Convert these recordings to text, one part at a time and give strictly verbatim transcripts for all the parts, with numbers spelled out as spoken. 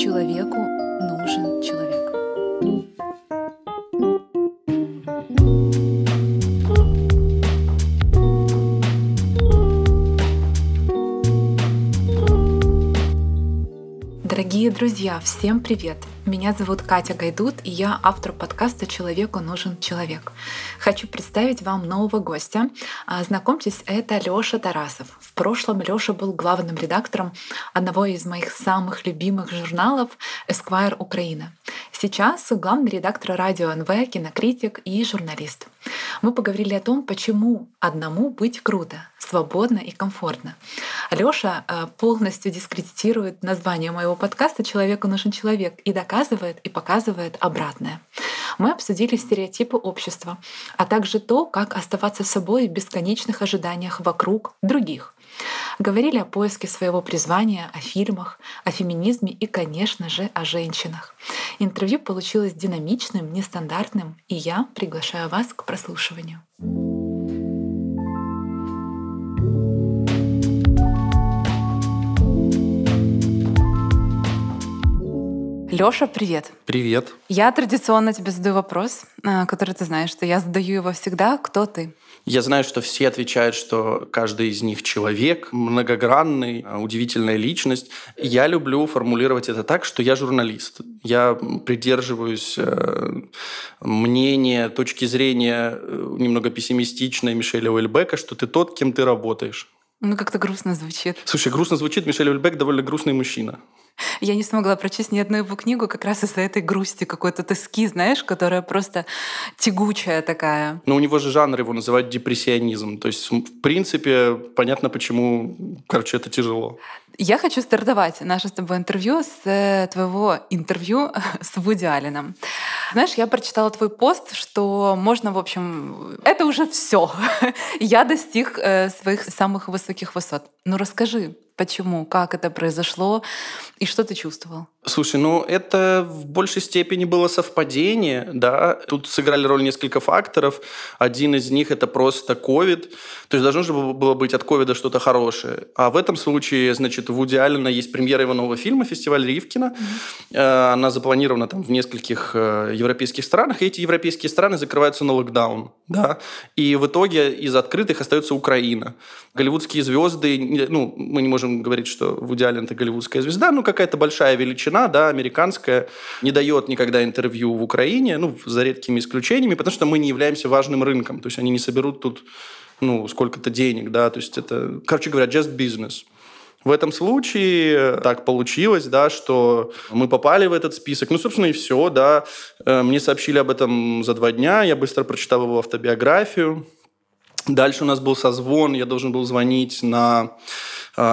Человеку нужен человек. Дорогие друзья, всем привет! Меня зовут Катя Гайдут, и я автор подкаста «Человеку нужен человек». Хочу представить вам нового гостя. Знакомьтесь, это Лёша Тарасов. В прошлом Лёша был главным редактором одного из моих самых любимых журналов «Esquire Украина». Сейчас главный редактор радио эн вэ, кинокритик и журналист. Мы поговорили о том, почему одному быть круто, свободно и комфортно. Лёша полностью дискредитирует название моего подкаста «Человеку нужен человек» и доказывает и показывает обратное. Мы обсудили стереотипы общества, а также то, как оставаться собой в бесконечных ожиданиях вокруг других. Говорили о поиске своего призвания, о фильмах, о феминизме и, конечно же, о женщинах. Интервью получилось динамичным, нестандартным, и я приглашаю вас к прослушиванию. Лёша, привет. Привет. Я традиционно тебе задаю вопрос, который ты знаешь, что я задаю его всегда. Кто ты? Я знаю, что все отвечают, что каждый из них человек, многогранный, удивительная личность. Я люблю формулировать это так, что я журналист. Я придерживаюсь мнения, точки зрения немного пессимистичной Мишеля Уэльбека, что ты тот, кем ты работаешь. Ну, как-то грустно звучит. Слушай, грустно звучит. Мишель Уэльбек довольно грустный мужчина. Я не смогла прочесть ни одну его книгу как раз из-за этой грусти, какой-то тоски, знаешь, которая просто тягучая такая. Но у него же жанр его называют депрессионизм. То есть, в принципе, понятно, почему, короче, это тяжело. Я хочу стартовать наше с тобой интервью с твоего интервью с Вуди Алленом. Знаешь, я прочитала твой пост, что можно, в общем, это уже все. Я достиг своих самых высоких таких высот. Ну расскажи, почему, как это произошло и что ты чувствовал? Слушай, ну это в большей степени было совпадение, да. Тут сыграли роль несколько факторов. Один из них — это просто ковид. То есть должно же было быть от ковида что-то хорошее. А в этом случае, значит, у Вуди Аллена есть премьера его нового фильма «Фестиваль Ривкина». Mm-hmm. Она запланирована там в нескольких европейских странах, и эти европейские страны закрываются на локдаун, да. И в итоге из открытых остается Украина. Голливудские звезды, ну, мы не можем говорить, что Вуди Аллен — это голливудская звезда, но какая-то большая величина, да, американская, не дает никогда интервью в Украине, ну, за редкими исключениями, потому что мы не являемся важным рынком, то есть они не соберут тут, ну, сколько-то денег, да, то есть это, короче говоря, just business. В этом случае так получилось, да, что мы попали в этот список. Ну, собственно, и все, да. Мне сообщили об этом за два дня, я быстро прочитал его автобиографию. Дальше у нас был созвон, я должен был звонить на...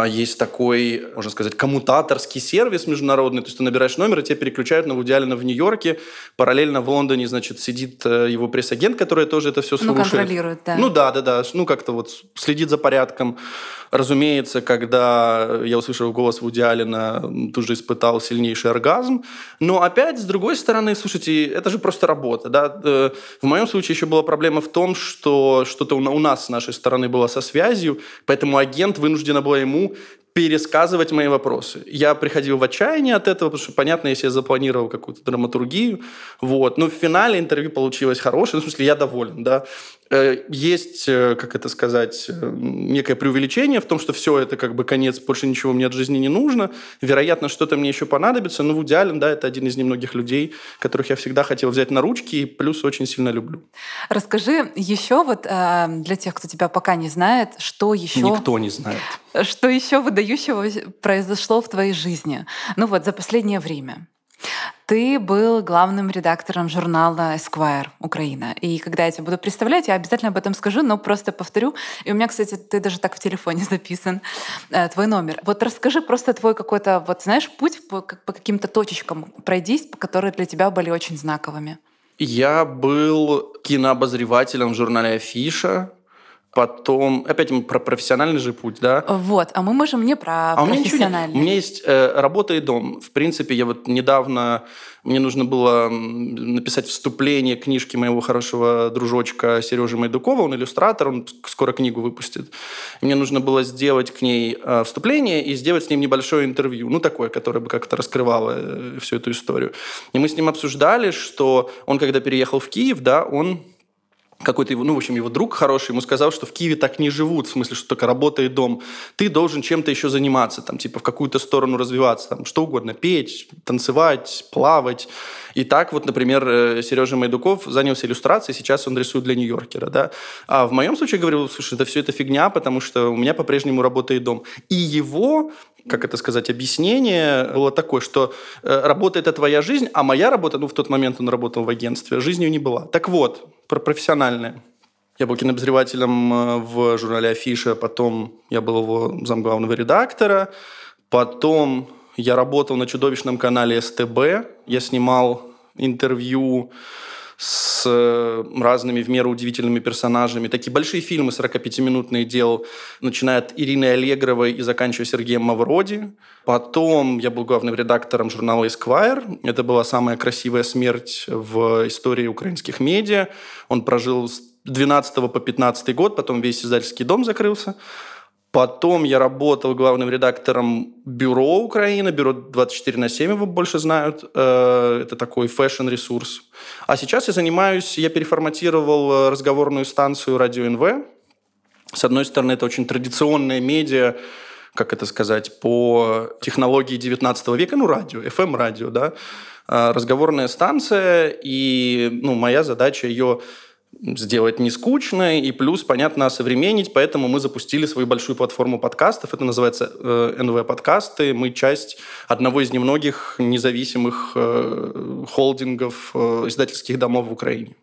Есть такой, можно сказать, коммутаторский сервис международный, то есть ты набираешь номер, и тебя переключают на Вуди Аллена в Нью-Йорке, параллельно в Лондоне, значит, сидит его пресс-агент, который тоже это все слушает. Ну, контролирует, да. Ну, да, да, да, ну, как-то вот следит за порядком. Разумеется, когда я услышал голос Вуди Аллена, тут же испытал сильнейший оргазм. Но опять, с другой стороны, слушайте, это же просто работа, да. В моем случае еще была проблема в том, что что-то у нас с нашей стороны было со связью, поэтому агент вынуждена была ему пересказывать мои вопросы. Я приходил в отчаяние от этого, потому что, понятно, если я запланировал какую-то драматургию, вот. Но в финале интервью получилось хорошее, ну, в смысле, я доволен, да. Есть, как это сказать, некое преувеличение в том, что все это как бы конец, больше ничего мне от жизни не нужно, вероятно, что-то мне еще понадобится, но Вуди Аллен, да, это один из немногих людей, которых я всегда хотел взять на ручки и плюс очень сильно люблю. Расскажи еще вот для тех, кто тебя пока не знает, что еще... Никто не знает. Что еще выдающего произошло в твоей жизни? Ну вот, за последнее время. Ты был главным редактором журнала Esquire Украина. И когда я тебя буду представлять, я обязательно об этом скажу, но просто повторю. И у меня, кстати, ты даже так в телефоне записан, твой номер. Вот расскажи просто твой какой-то, вот знаешь, путь по, по каким-то точечкам пройдись, которые для тебя были очень знаковыми. Я был кинообозревателем в журнале «Афиша». Потом, опять мы про профессиональный же путь, да? Вот, а мы можем не про а профессиональный. У меня, у меня есть э, работа и дом. В принципе, я вот недавно, мне нужно было написать вступление книжки моего хорошего дружочка Сережи Майдукова, он иллюстратор, он скоро книгу выпустит. Мне нужно было сделать к ней э, вступление и сделать с ним небольшое интервью, ну такое, которое бы как-то раскрывало э, всю эту историю. И мы с ним обсуждали, что он, когда переехал в Киев, да, он... какой-то его, ну, в общем, его друг хороший ему сказал, что в Киеве так не живут, в смысле, что только работа и дом. Ты должен чем-то еще заниматься, там, типа, в какую-то сторону развиваться, там, что угодно, петь, танцевать, плавать. И так вот, например, Сережа Майдуков занялся иллюстрацией, сейчас он рисует для Нью-Йоркера, да. А в моем случае говорил, слушай, да все это фигня, потому что у меня по-прежнему работа и дом. И его, как это сказать, объяснение было такое, что работа – это твоя жизнь, а моя работа, ну, в тот момент он работал в агентстве, жизнью не была. Так вот, про профессиональное. Я был кинообозревателем в журнале «Афиша», потом я был его замглавного редактора, потом я работал на чудовищном канале СТБ, я снимал интервью с разными в меру удивительными персонажами. Такие большие фильмы сорокапятиминутные делал, начиная от Ирины Аллегровой и заканчивая Сергеем Мавроди. Потом я был главным редактором журнала Esquire. Это была самая красивая смерть в истории украинских медиа. Он прожил с двенадцатого по пятнадцатый год, потом весь издательский дом закрылся. Потом я работал главным редактором бюро Украина, бюро двадцать четыре на семь его больше знают, это такой фэшн-ресурс. А сейчас я занимаюсь, я переформатировал разговорную станцию радио эн вэ. С одной стороны, это очень традиционная медиа, как это сказать, по технологии девятнадцатого века, ну, радио, эф эм-радио, да, разговорная станция, и, ну, моя задача ее... сделать не скучно и плюс, понятно, осовременить, поэтому мы запустили свою большую платформу подкастов, это называется э, эн вэ-подкасты, мы часть одного из немногих независимых э, холдингов э, издательских домов в Украине.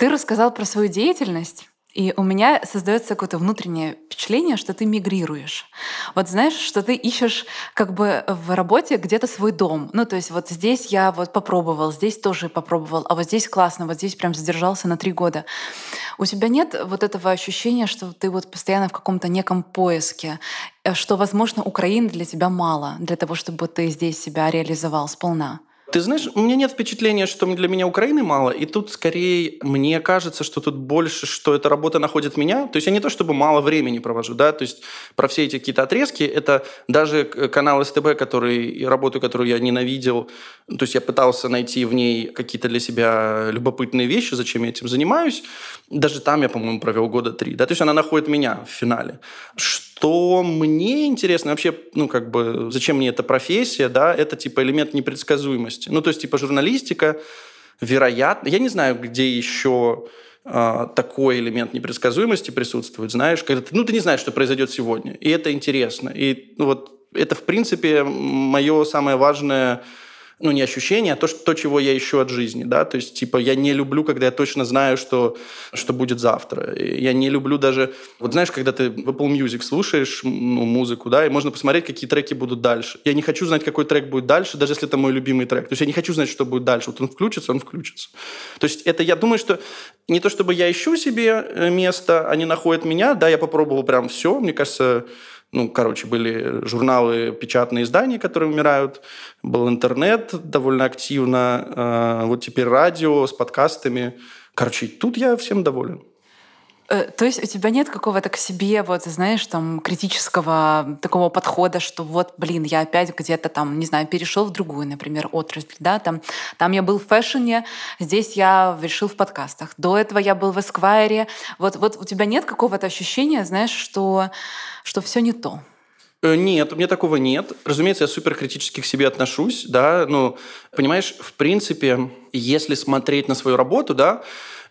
Ты рассказал про свою деятельность, и у меня создается какое-то внутреннее впечатление, что ты мигрируешь. Вот знаешь, что ты ищешь как бы в работе где-то свой дом. Ну, то есть вот здесь я вот попробовал, здесь тоже попробовал, а вот здесь классно, вот здесь прям задержался на три года. У тебя нет вот этого ощущения, что ты вот постоянно в каком-то неком поиске, что, возможно, Украины для тебя мало, для того, чтобы ты здесь себя реализовал сполна? Ты знаешь, у меня нет впечатления, что для меня Украины мало, и тут скорее мне кажется, что тут больше, что эта работа находит меня. То есть я не то чтобы мало времени провожу, да, то есть про все эти какие-то отрезки, это даже канал СТБ, который, работу, которую я ненавидел, то есть я пытался найти в ней какие-то для себя любопытные вещи, зачем я этим занимаюсь, даже там я, по-моему, провел года три, да, то есть она находит меня в финале. Что мне интересно вообще, ну как бы, зачем мне эта профессия, да, это типа элемент непредсказуемости. Ну, то есть, типа, журналистика, вероятно... Я не знаю, где еще э, такой элемент непредсказуемости присутствует, знаешь, когда ты, ну, ты не знаешь, что произойдет сегодня, и это интересно. И ну, вот это, в принципе, мое самое важное, ну, не ощущение, а то, что, то, чего я ищу от жизни, да, то есть, типа, я не люблю, когда я точно знаю, что, что будет завтра. Я не люблю даже... Вот знаешь, когда ты в Apple Music слушаешь ну, музыку, да, и можно посмотреть, какие треки будут дальше. Я не хочу знать, какой трек будет дальше, даже если это мой любимый трек. То есть я не хочу знать, что будет дальше. Вот он включится, он включится. То есть это, я думаю, что не то, чтобы я ищу себе место, они находят меня, да, я попробовал прям все, мне кажется... Ну, короче, были журналы, печатные издания, которые умирают, был интернет довольно активно, вот теперь радио с подкастами. Короче, тут я всем доволен. То есть у тебя нет какого-то к себе, вот, знаешь, там, критического такого подхода, что вот, блин, я опять где-то там, не знаю, перешел в другую, например, отрасль, да, там, там я был в фэшне, здесь я решил в подкастах, до этого я был в Esquire. Вот, вот у тебя нет какого-то ощущения, знаешь, что, что все не то? Нет, у меня такого нет. Разумеется, я суперкритически к себе отношусь, да, ну, понимаешь, в принципе, если смотреть на свою работу, да,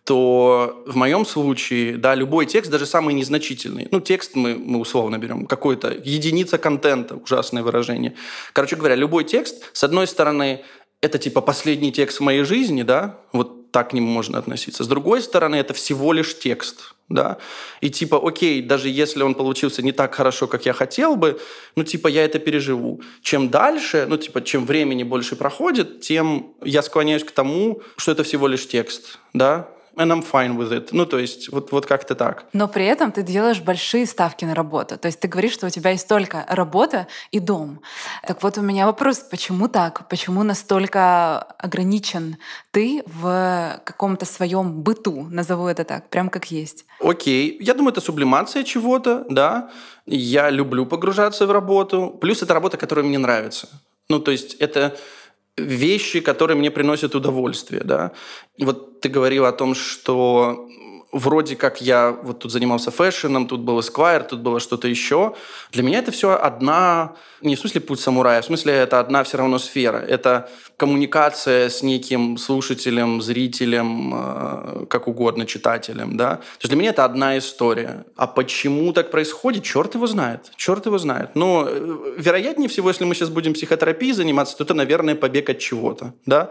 то в моем случае, да, любой текст, даже самый незначительный, ну, текст мы, мы условно берем, какой-то единица контента, ужасное выражение. Короче говоря, любой текст, с одной стороны, это типа последний текст в моей жизни, да, вот так к нему можно относиться. С другой стороны, это всего лишь текст, да, и типа, окей, даже если он получился не так хорошо, как я хотел бы, ну, типа, я это переживу. Чем дальше, ну, типа, чем времени больше проходит, тем я склоняюсь к тому, что это всего лишь текст, да, and I'm fine with it. Ну, то есть вот, вот как-то так. Но при этом ты делаешь большие ставки на работу. То есть ты говоришь, что у тебя есть только работа и дом. Так вот у меня вопрос, почему так? Почему настолько ограничен ты в каком-то своем быту, назову это так, прям как есть? Окей. Я думаю, это сублимация чего-то, да. Я люблю погружаться в работу. Плюс это работа, которая мне нравится. Ну, то есть это вещи, которые мне приносят удовольствие, да. Вот ты говорил о том, что вроде как я вот тут занимался фэшеном, тут был Esquire, тут было что-то еще. Для меня это все одна, не в смысле путь самурая, в смысле это одна все равно сфера. Это коммуникация с неким слушателем, зрителем, как угодно, читателем, да. То есть для меня это одна история. А почему так происходит? Черт его знает. Черт его знает. Но вероятнее всего, если мы сейчас будем психотерапией заниматься, то это, наверное, побег от чего-то, да.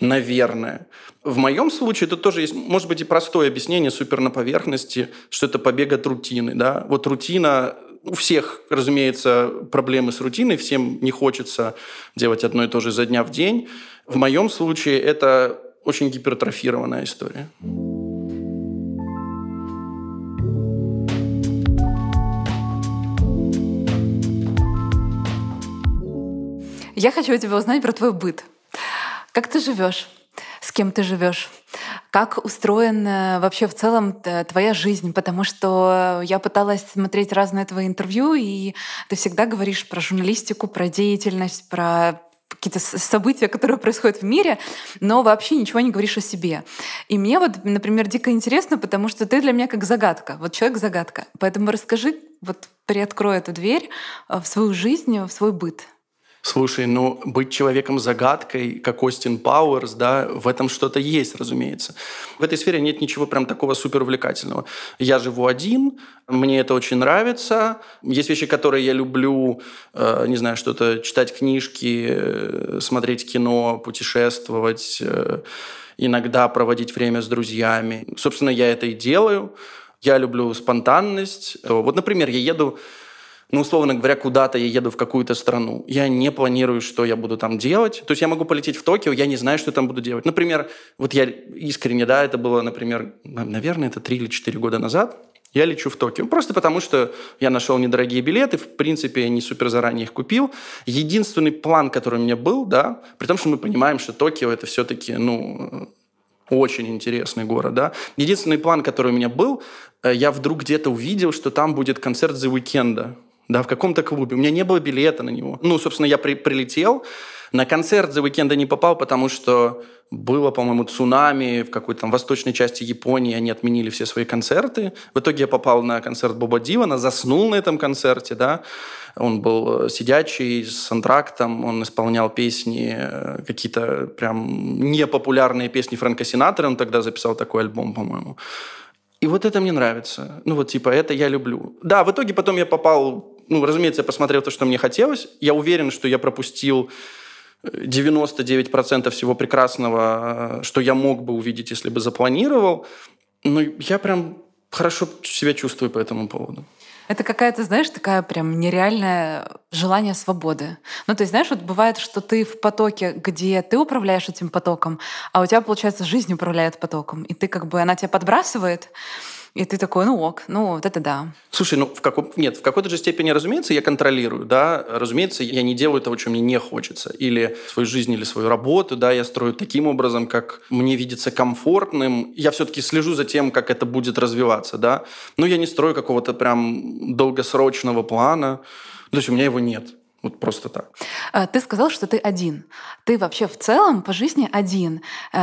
Наверное. В моем случае тут тоже есть, может быть, и простое объяснение супер на поверхности, что это побег от рутины. Да? Вот рутина... У всех, разумеется, проблемы с рутиной, всем не хочется делать одно и то же изо дня в день. В моем случае это очень гипертрофированная история. Я хочу у тебя узнать про твой быт. Как ты живешь? С кем ты живешь? Как устроена вообще в целом твоя жизнь? Потому что я пыталась смотреть разные твои интервью, и ты всегда говоришь про журналистику, про деятельность, про какие-то события, которые происходят в мире, но вообще ничего не говоришь о себе. И мне вот, например, дико интересно, потому что ты для меня как загадка. Вот человек-загадка. Поэтому расскажи, вот приоткрой эту дверь в свою жизнь, в свой быт. Слушай, ну, быть человеком-загадкой, как Остин Пауэрс, да, в этом что-то есть, разумеется. В этой сфере нет ничего прям такого суперувлекательного. Я живу один, мне это очень нравится. Есть вещи, которые я люблю, э, не знаю, что-то читать книжки, э, смотреть кино, путешествовать, э, иногда проводить время с друзьями. Собственно, я это и делаю. Я люблю спонтанность. Вот, например, я еду... Ну, условно говоря, куда-то я еду в какую-то страну. Я не планирую, что я буду там делать. То есть я могу полететь в Токио, я не знаю, что там буду делать. Например, вот я искренне, да, это было, например, наверное, это три или четыре года назад, я лечу в Токио. Просто потому, что я нашел недорогие билеты, в принципе, я не супер заранее их купил. Единственный план, который у меня был, да, при том, что мы понимаем, что Токио это все-таки, ну... Очень интересный город, да. Единственный план, который у меня был, я вдруг где-то увидел, что там будет концерт The Weekend, да, в каком-то клубе. У меня не было билета на него. Ну, собственно, я при- прилетел. На концерт The Weeknd не попал, потому что было, по-моему, цунами в какой-то там восточной части Японии. Они отменили все свои концерты. В итоге я попал на концерт Боба Дилана, заснул на этом концерте, да. Он был сидячий, с антрактом, он исполнял песни, какие-то прям непопулярные песни Фрэнка Синатры. Он тогда записал такой альбом, по-моему. И вот это мне нравится. Ну, вот типа это я люблю. Да, в итоге потом я попал... Ну, разумеется, я посмотрел то, что мне хотелось. Я уверен, что я пропустил девяносто девять процентов всего прекрасного, что я мог бы увидеть, если бы запланировал. Но я прям хорошо себя чувствую по этому поводу. Это какая-то, знаешь, такая прям нереальное желание свободы. Ну, то есть, знаешь, вот бывает, что ты в потоке, где ты управляешь этим потоком, а у тебя, получается, жизнь управляет потоком. И ты как бы, она тебя подбрасывает, и ты такой, ну ок, ну вот это да. Слушай, ну в каком... Нет, в какой-то же степени, разумеется, я контролирую, да. Разумеется, я не делаю того, чего мне не хочется. Или свою жизнь, или свою работу, да, я строю таким образом, как мне видится комфортным. Я все-таки слежу за тем, как это будет развиваться, да. Но я не строю какого-то прям долгосрочного плана. То есть у меня его нет. Вот просто так. Ты сказал, что ты один. Ты вообще в целом по жизни один?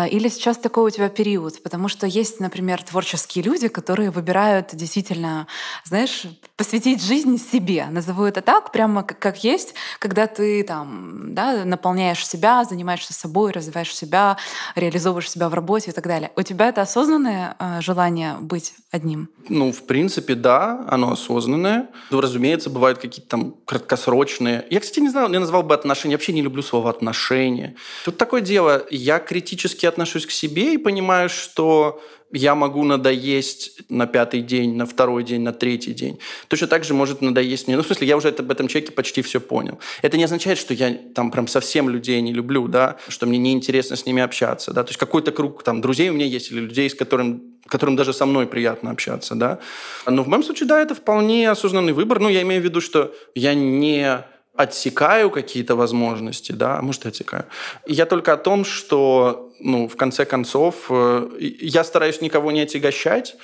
Или сейчас такой у тебя период? Потому что есть, например, творческие люди, которые выбирают действительно, знаешь, посвятить жизнь себе. Назову это так, прямо как есть, когда ты там, да, наполняешь себя, занимаешься собой, развиваешь себя, реализовываешь себя в работе и так далее. У тебя это осознанное желание быть одним? Ну, в принципе, да, оно осознанное. Ну, разумеется, бывают какие-то там краткосрочные отношения. Я, кстати, не знаю, я назвал бы отношения. Я вообще не люблю слово отношения. Тут такое дело. Я критически отношусь к себе и понимаю, что я могу надоесть на пятый день, на второй день, на третий день. Точно так же может надоесть мне. Ну, в смысле, я уже об этом человеке почти все понял. Это не означает, что я там прям совсем людей не люблю, да, что мне неинтересно с ними общаться, да. То есть какой-то круг там друзей у меня есть или людей, с которым, которым даже со мной приятно общаться, да. Но в моем случае, да, это вполне осознанный выбор. Ну, я имею в виду, что я не отсекаю какие-то возможности, да, может, я отсекаю. Я только о том, что, ну, в конце концов, я стараюсь никого не отягощать,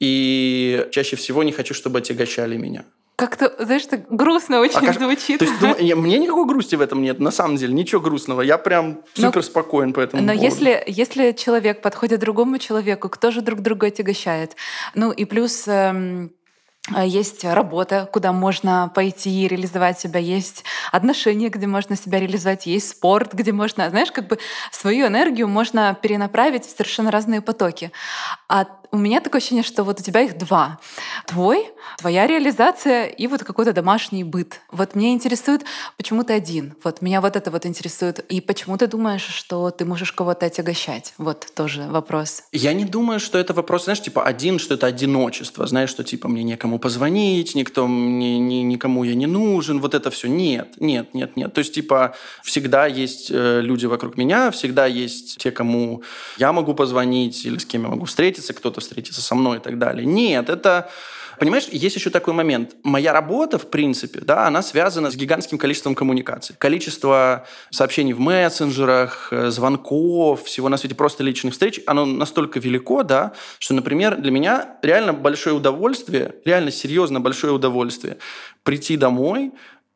и чаще всего не хочу, чтобы отягощали меня. Как-то, знаешь, так грустно очень а, звучит. То есть, ну, мне никакой грусти в этом нет, на самом деле, ничего грустного. Я прям но, супер спокоен по этому но поводу. Но если, если человек подходит другому человеку, кто же друг друга отягощает? Ну, и плюс... Эм... Есть работа, куда можно пойти и реализовать себя, есть отношения, где можно себя реализовать, есть спорт, где можно, знаешь, как бы свою энергию можно перенаправить в совершенно разные потоки. А у меня такое ощущение, что вот у тебя их два. Твой, твоя реализация и вот какой-то домашний быт. Вот меня интересует, почему ты один. Вот меня вот это вот интересует. И почему ты думаешь, что ты можешь кого-то отягощать? Вот тоже вопрос. Я не думаю, что это вопрос, знаешь, типа один, что это одиночество. Знаешь, что типа мне некому позвонить, никто мне, ни, никому я не нужен. Вот это все. Нет, нет, нет, нет. То есть типа всегда есть люди вокруг меня, всегда есть те, кому я могу позвонить или с кем я могу встретиться, кто-то встретиться со мной и так далее. Нет, это... Понимаешь, есть еще такой момент. Моя работа, в принципе, да, она связана с гигантским количеством коммуникаций. Количество сообщений в мессенджерах, звонков, всего на свете, просто личных встреч, оно настолько велико, да, что, например, для меня реально большое удовольствие, реально серьезно большое удовольствие прийти домой,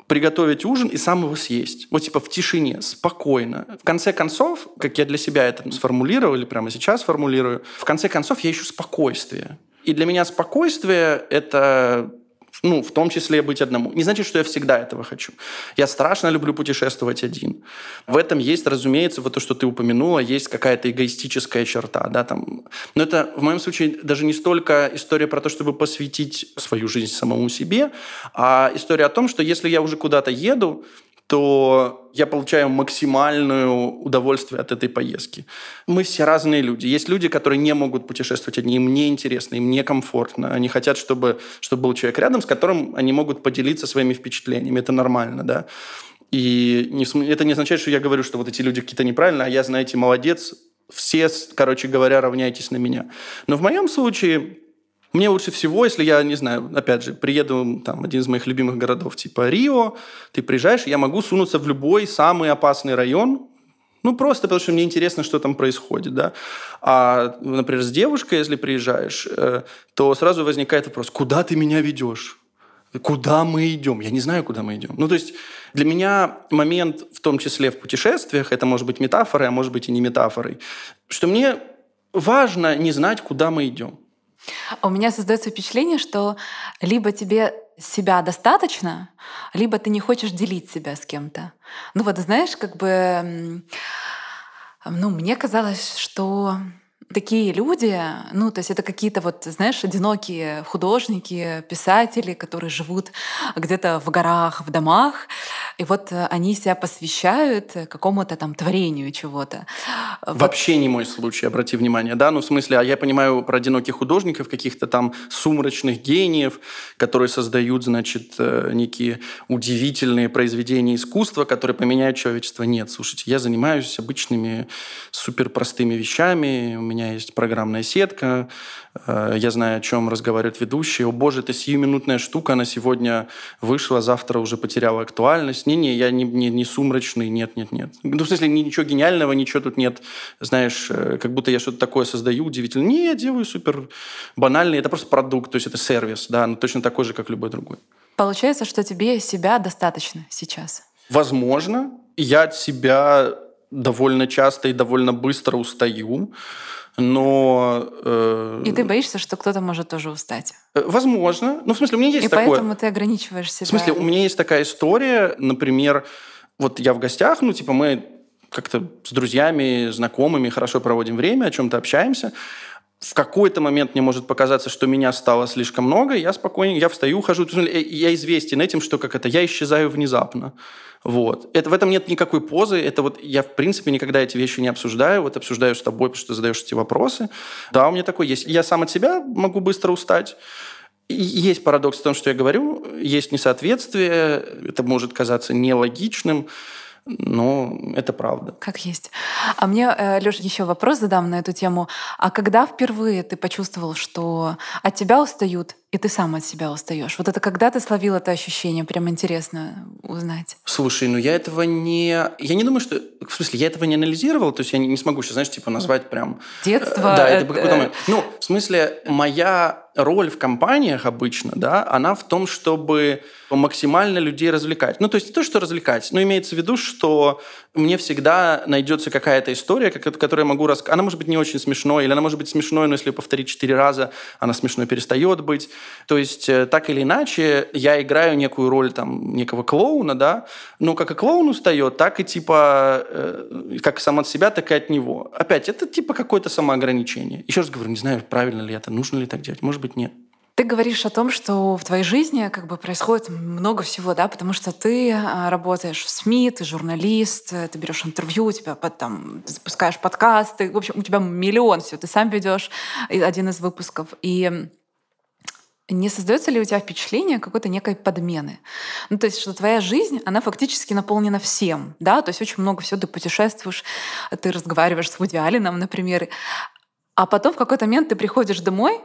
приготовить ужин и сам его съесть. Вот типа в тишине, спокойно. В конце концов, как я для себя это сформулировал, или прямо сейчас формулирую, в конце концов я ищу спокойствие. И для меня спокойствие — это... Ну, в том числе быть одному. Не значит, что я всегда этого хочу. Я страшно люблю путешествовать один. В этом есть, разумеется, вот то, что ты упомянула, есть какая-то эгоистическая черта, да, там. Но это, в моем случае, даже не столько история про то, чтобы посвятить свою жизнь самому себе, а история о том, что если я уже куда-то еду, то я получаю максимальное удовольствие от этой поездки. Мы все разные люди. Есть люди, которые не могут путешествовать одни, им неинтересно, им некомфортно. Они хотят, чтобы, чтобы был человек рядом, с которым они могут поделиться своими впечатлениями. Это нормально, да. И не, это не означает, что я говорю, что вот эти люди какие-то неправильные, а я, знаете, молодец, все, короче говоря, равняйтесь на меня. Но в моем случае... Мне лучше всего, если я, не знаю, опять же, приеду там, в один из моих любимых городов, типа Рио, ты приезжаешь, я могу сунуться в любой самый опасный район, ну, просто потому что мне интересно, что там происходит, да. А, например, с девушкой, если приезжаешь, то сразу возникает вопрос, куда ты меня ведешь? Куда мы идем? Я не знаю, куда мы идем. Ну, то есть для меня момент, в том числе в путешествиях, это может быть метафорой, а может быть и не метафорой, что мне важно не знать, куда мы идем. У меня создается впечатление, что либо тебе себя достаточно, либо ты не хочешь делить себя с кем-то. Ну вот, знаешь, как бы... Ну, мне казалось, что... Такие люди, ну, то есть это какие-то вот, знаешь, одинокие художники, писатели, которые живут где-то в горах, в домах, и вот они себя посвящают какому-то там творению чего-то. Вообще вот. Не мой случай, обрати внимание, да? Ну, в смысле, а я понимаю про одиноких художников, каких-то там сумрачных гениев, которые создают, значит, некие удивительные произведения искусства, которые поменяют человечество. Нет, слушайте, я занимаюсь обычными суперпростыми вещами, у меня У меня есть программная сетка, я знаю, о чем разговаривают ведущие. О боже, это сиюминутная штука, она сегодня вышла, завтра уже потеряла актуальность. Не-не, я не, не, не сумрачный, нет-нет-нет. Ну, в смысле, ничего гениального, ничего тут нет. Знаешь, как будто я что-то такое создаю удивительно. Не, я делаю супер банальный, это просто продукт, то есть это сервис, да, но точно такой же, как любой другой. Получается, что тебе себя достаточно сейчас? Возможно. Я от себя довольно часто и довольно быстро устаю. Но... Э, и ты боишься, что кто-то может тоже устать? Возможно. Ну, в смысле, у меня есть и такое... И поэтому ты ограничиваешь себя. В смысле, у меня есть такая история, например, вот я в гостях, ну, типа мы как-то с друзьями, знакомыми хорошо проводим время, о чем-то общаемся, в какой-то момент мне может показаться, что меня стало слишком много, я спокойно, я встаю, ухожу. Я известен этим, что как это, я исчезаю внезапно. Вот. Это, в этом нет никакой позы. Это вот я, в принципе, никогда эти вещи не обсуждаю. Вот обсуждаю с тобой, потому что ты задаешь эти вопросы. Да, у меня такое есть. Я сам от себя могу быстро устать. Есть парадокс в том, что я говорю. Есть несоответствие. Это может казаться нелогичным. Но это правда. Как есть. А мне, Лёша, еще вопрос задам на эту тему. А когда впервые ты почувствовал, что от тебя устают, и ты сам от себя устаешь? Вот это когда ты словил это ощущение? Прям интересно узнать. Слушай, ну я этого не... Я не думаю, что... В смысле, я этого не анализировал, то есть я не смогу сейчас, знаешь, типа назвать прям... Детство. Да, это по какой-то момент. Ну, в смысле, моя роль в компаниях обычно, да, она в том, чтобы максимально людей развлекать. Ну, то есть не то, что развлекать, но имеется в виду, что мне всегда найдется какая-то история, которую я могу рассказать. Она может быть не очень смешной, или она может быть смешной, но если ее повторить четыре раза, она смешной перестает быть. То есть, так или иначе, я играю некую роль там, некого клоуна, да, но как и клоун устает, так и типа, э, как сам от себя, так и от него. Опять, это типа какое-то самоограничение. Еще раз говорю, не знаю, правильно ли это, нужно ли так делать, может быть, нет. Ты говоришь о том, что в твоей жизни как бы происходит много всего, да, потому что ты работаешь в СМИ, ты журналист, ты берешь интервью, у тебя там, ты запускаешь подкасты, в общем, у тебя миллион всего, ты сам ведешь один из выпусков. И не создается ли у тебя впечатление какой-то некой подмены? Ну, то есть, что твоя жизнь, она фактически наполнена всем, да, то есть очень много всего, ты путешествуешь, ты разговариваешь с Вуди Алленом, например, а потом в какой-то момент ты приходишь домой,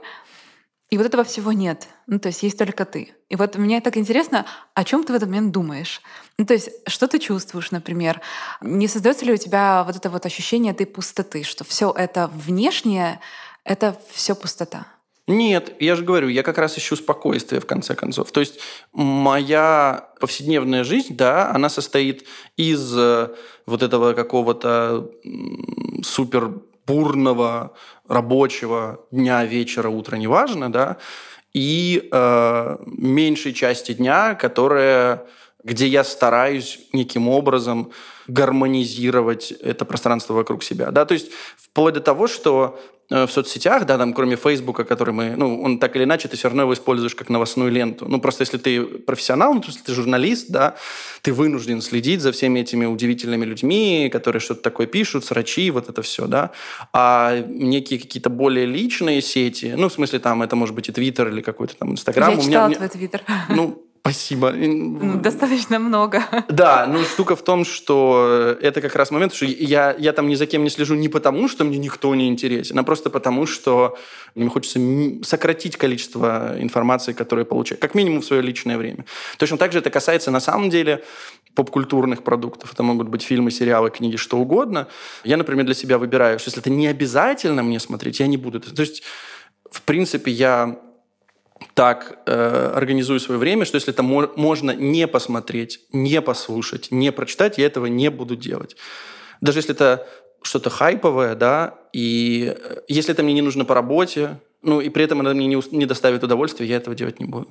и вот этого всего нет. Ну, то есть есть только ты. И вот мне так интересно, о чем ты в этот момент думаешь? Ну, то есть что ты чувствуешь, например? Не создается ли у тебя вот это вот ощущение этой пустоты, что все это внешнее, это все пустота? Нет, я же говорю, я как раз ищу спокойствие, в конце концов. То есть моя повседневная жизнь, да, она состоит из вот этого какого-то супер... бурного рабочего дня, вечера, утра, неважно, да, и э, меньшей части дня, которая, где я стараюсь неким образом гармонизировать это пространство вокруг себя, да, то есть вплоть до того, что в соцсетях, да, там, кроме Фейсбука, который мы, ну, он так или иначе, ты все равно его используешь как новостную ленту. Ну, просто если ты профессионал, ну, то есть ты журналист, да, ты вынужден следить за всеми этими удивительными людьми, которые что-то такое пишут, срачи, вот это все, да. А некие какие-то более личные сети, ну, в смысле, там, это может быть и Твиттер или какой-то там Инстаграм. Я читала твой Твиттер. Ну, спасибо. Ну, достаточно много. Да, но штука в том, что это как раз момент, что я, я там ни за кем не слежу не потому, что мне никто не интересен, а просто потому, что мне хочется сократить количество информации, которую я получаю, как минимум в свое личное время. Точно так же это касается, на самом деле, поп-культурных продуктов. Это могут быть фильмы, сериалы, книги, что угодно. Я, например, для себя выбираю, что если это не обязательно мне смотреть, я не буду. То есть, в принципе, я... так э, организую свое время, что если это мо- можно не посмотреть, не послушать, не прочитать, я этого не буду делать. Даже если это что-то хайповое, да, и если это мне не нужно по работе, ну и при этом это мне не, не доставит удовольствия, я этого делать не буду.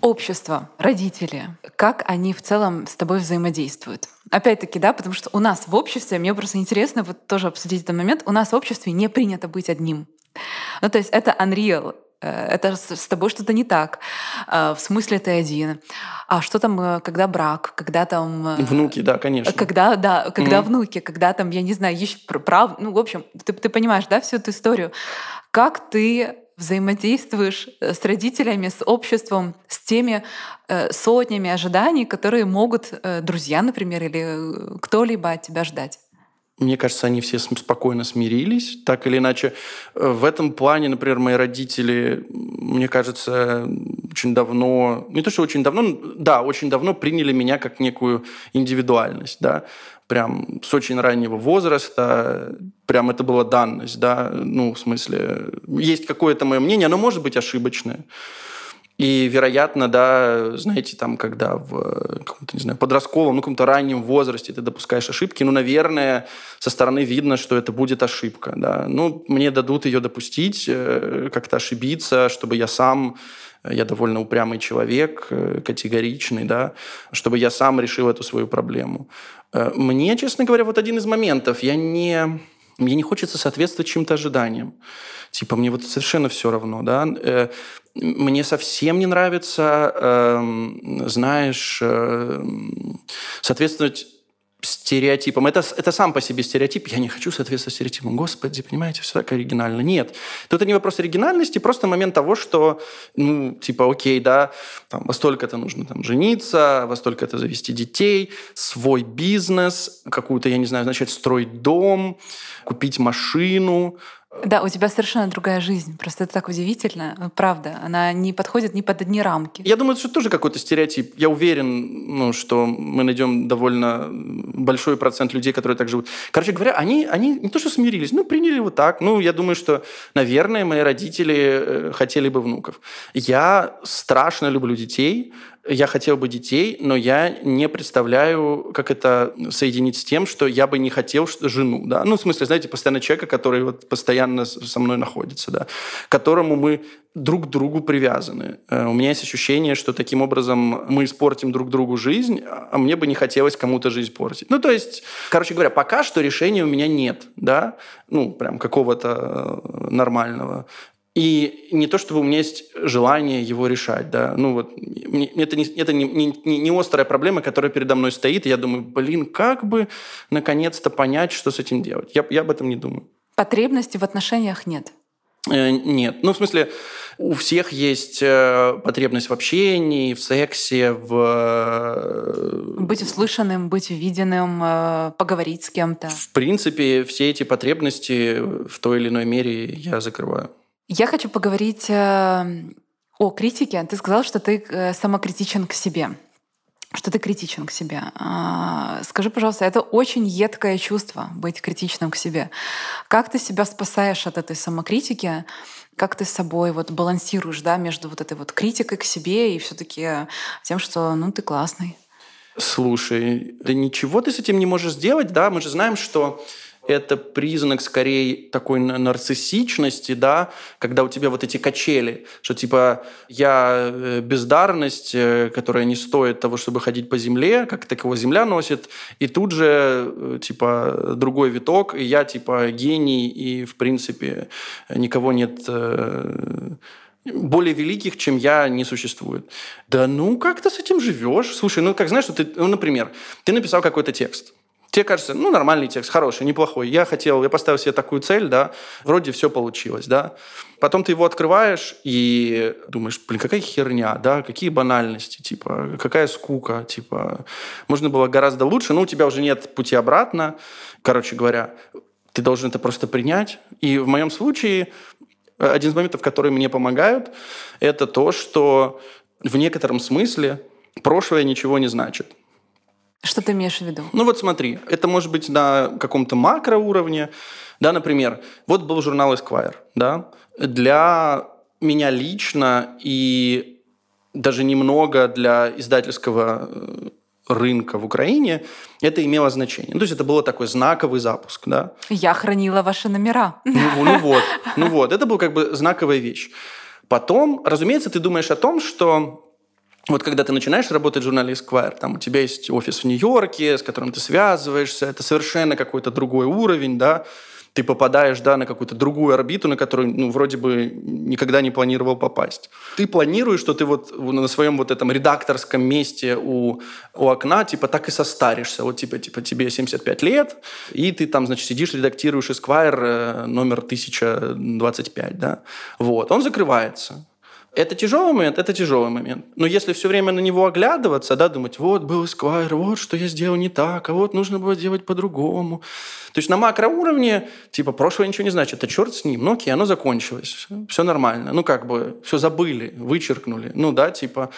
Общество, родители, как они в целом с тобой взаимодействуют? Опять-таки, да, потому что у нас в обществе, мне просто интересно вот тоже обсудить этот момент, у нас в обществе не принято быть одним. Ну, то есть это unreal, это с тобой что-то не так, в смысле ты один. А что там, когда брак, когда там... Внуки, да, конечно. Когда, да, когда mm-hmm. внуки, когда там, я не знаю, еще прав... Ну, в общем, ты, ты понимаешь, да, всю эту историю. Как ты... взаимодействуешь с родителями, с обществом, с теми э, сотнями ожиданий, которые могут э, друзья, например, или кто-либо от тебя ждать? Мне кажется, они все спокойно смирились, так или иначе. В этом плане, например, мои родители, мне кажется, очень давно, не то что очень давно, да, очень давно приняли меня как некую индивидуальность, да, прям с очень раннего возраста, прям это была данность, да, ну, в смысле, есть какое-то мое мнение, оно может быть ошибочное, И, вероятно, да, знаете, там, когда в каком-то, не знаю, подростковом, ну, каком-то раннем возрасте ты допускаешь ошибки, ну, наверное, со стороны видно, что это будет ошибка, да. Ну, мне дадут ее допустить, как-то ошибиться, чтобы я сам, я довольно упрямый человек, категоричный, да, чтобы я сам решил эту свою проблему. Мне, честно говоря, вот один из моментов, я не... Мне не хочется соответствовать чьим-то ожиданиям. Типа, мне вот совершенно все равно, да. Мне совсем не нравится, знаешь, соответствовать стереотипам. Это, это сам по себе стереотип. Я не хочу соответствовать стереотипам. Господи, понимаете, все так оригинально. Нет. Тут это не вопрос оригинальности, просто момент того, что, ну, типа, окей, да, там, во столько-то нужно там жениться, во столько-то завести детей, свой бизнес, какую-то, я не знаю, начать строить дом, купить машину. Да, у тебя совершенно другая жизнь. Просто это так удивительно. Правда, она не подходит ни под одни рамки. Я думаю, что это тоже какой-то стереотип. Я уверен, ну, что мы найдем довольно большой процент людей, которые так живут. Короче говоря, они, они не то что смирились, ну, приняли вот так. Ну, я думаю, что, наверное, мои родители хотели бы внуков. Я страшно люблю детей. Я хотел бы детей, но я не представляю, как это соединить с тем, что я бы не хотел жену. Да? Ну, в смысле, знаете, постоянно человека, который вот постоянно со мной находится, да? Которому мы друг к другу привязаны. У меня есть ощущение, что таким образом мы испортим друг другу жизнь, а мне бы не хотелось кому-то жизнь портить. Ну, то есть, короче говоря, пока что решения у меня нет, да? Ну, прям какого-то нормального. И не то, чтобы у меня есть желание его решать, да, ну вот, это, не, это не, не, не острая проблема, которая передо мной стоит, и я думаю, блин, как бы наконец-то понять, что с этим делать. Я, я об этом не думаю. Потребностей в отношениях нет? Э, нет. Ну, в смысле, у всех есть потребность в общении, в сексе, в... Быть услышанным, быть увиденным, поговорить с кем-то. В принципе, все эти потребности в той или иной мере я закрываю. Я хочу поговорить о критике. Ты сказал, что ты самокритичен к себе, что ты критичен к себе. Скажи, пожалуйста, это очень едкое чувство — быть критичным к себе. Как ты себя спасаешь от этой самокритики? Как ты с собой вот балансируешь, да, между вот этой вот критикой к себе и все-таки тем, что, ну, ты классный? Слушай, да ничего ты с этим не можешь сделать, да? Мы же знаем, что... Это признак, скорее, такой нарциссичности, да, когда у тебя вот эти качели, что типа я бездарность, которая не стоит того, чтобы ходить по земле, как такого земля носит, и тут же типа другой виток, и я типа гений, и в принципе никого нет... более великих, чем я, не существует. Да ну, как ты с этим живешь? Слушай, ну как знаешь, что ты, ну, например, ты написал какой-то текст, тебе кажется, ну, нормальный текст, хороший, неплохой. Я хотел, я поставил себе такую цель, да, вроде все получилось, да. Потом ты его открываешь и думаешь, блин, какая херня, да, какие банальности, типа, какая скука, типа, можно было гораздо лучше, но у тебя уже нет пути обратно. Короче говоря, ты должен это просто принять. И в моем случае один из моментов, которые мне помогают, это то, что в некотором смысле прошлое ничего не значит. Что ты имеешь в виду? Ну вот смотри, это может быть на каком-то макроуровне. Да, например, вот был журнал Esquire. Да? Для меня лично и даже немного для издательского рынка в Украине это имело значение. То есть это был такой знаковый запуск. Да? Я хранила ваши номера. Ну, ну, вот, ну вот, это была как бы знаковая вещь. Потом, разумеется, ты думаешь о том, что... Вот когда ты начинаешь работать в журнале Esquire, там у тебя есть офис в Нью-Йорке, с которым ты связываешься, это совершенно какой-то другой уровень, да, ты попадаешь, да, на какую-то другую орбиту, на которую, ну, вроде бы никогда не планировал попасть. Ты планируешь, что ты вот на своем вот этом редакторском месте у, у окна, типа, так и состаришься. Вот, типа, типа, тебе семьдесят пять лет, и ты там, значит, сидишь, редактируешь Esquire номер тысяча двадцать пять, да. Вот, он закрывается. Это тяжелый момент, это тяжелый момент. Но если все время на него оглядываться, да, думать, вот был Esquire, вот что я сделал не так, а вот нужно было делать по-другому. То есть на макроуровне, типа, прошлое ничего не значит, а черт с ним, ну окей, оно закончилось, все нормально, ну как бы, все забыли, вычеркнули, ну да, типа...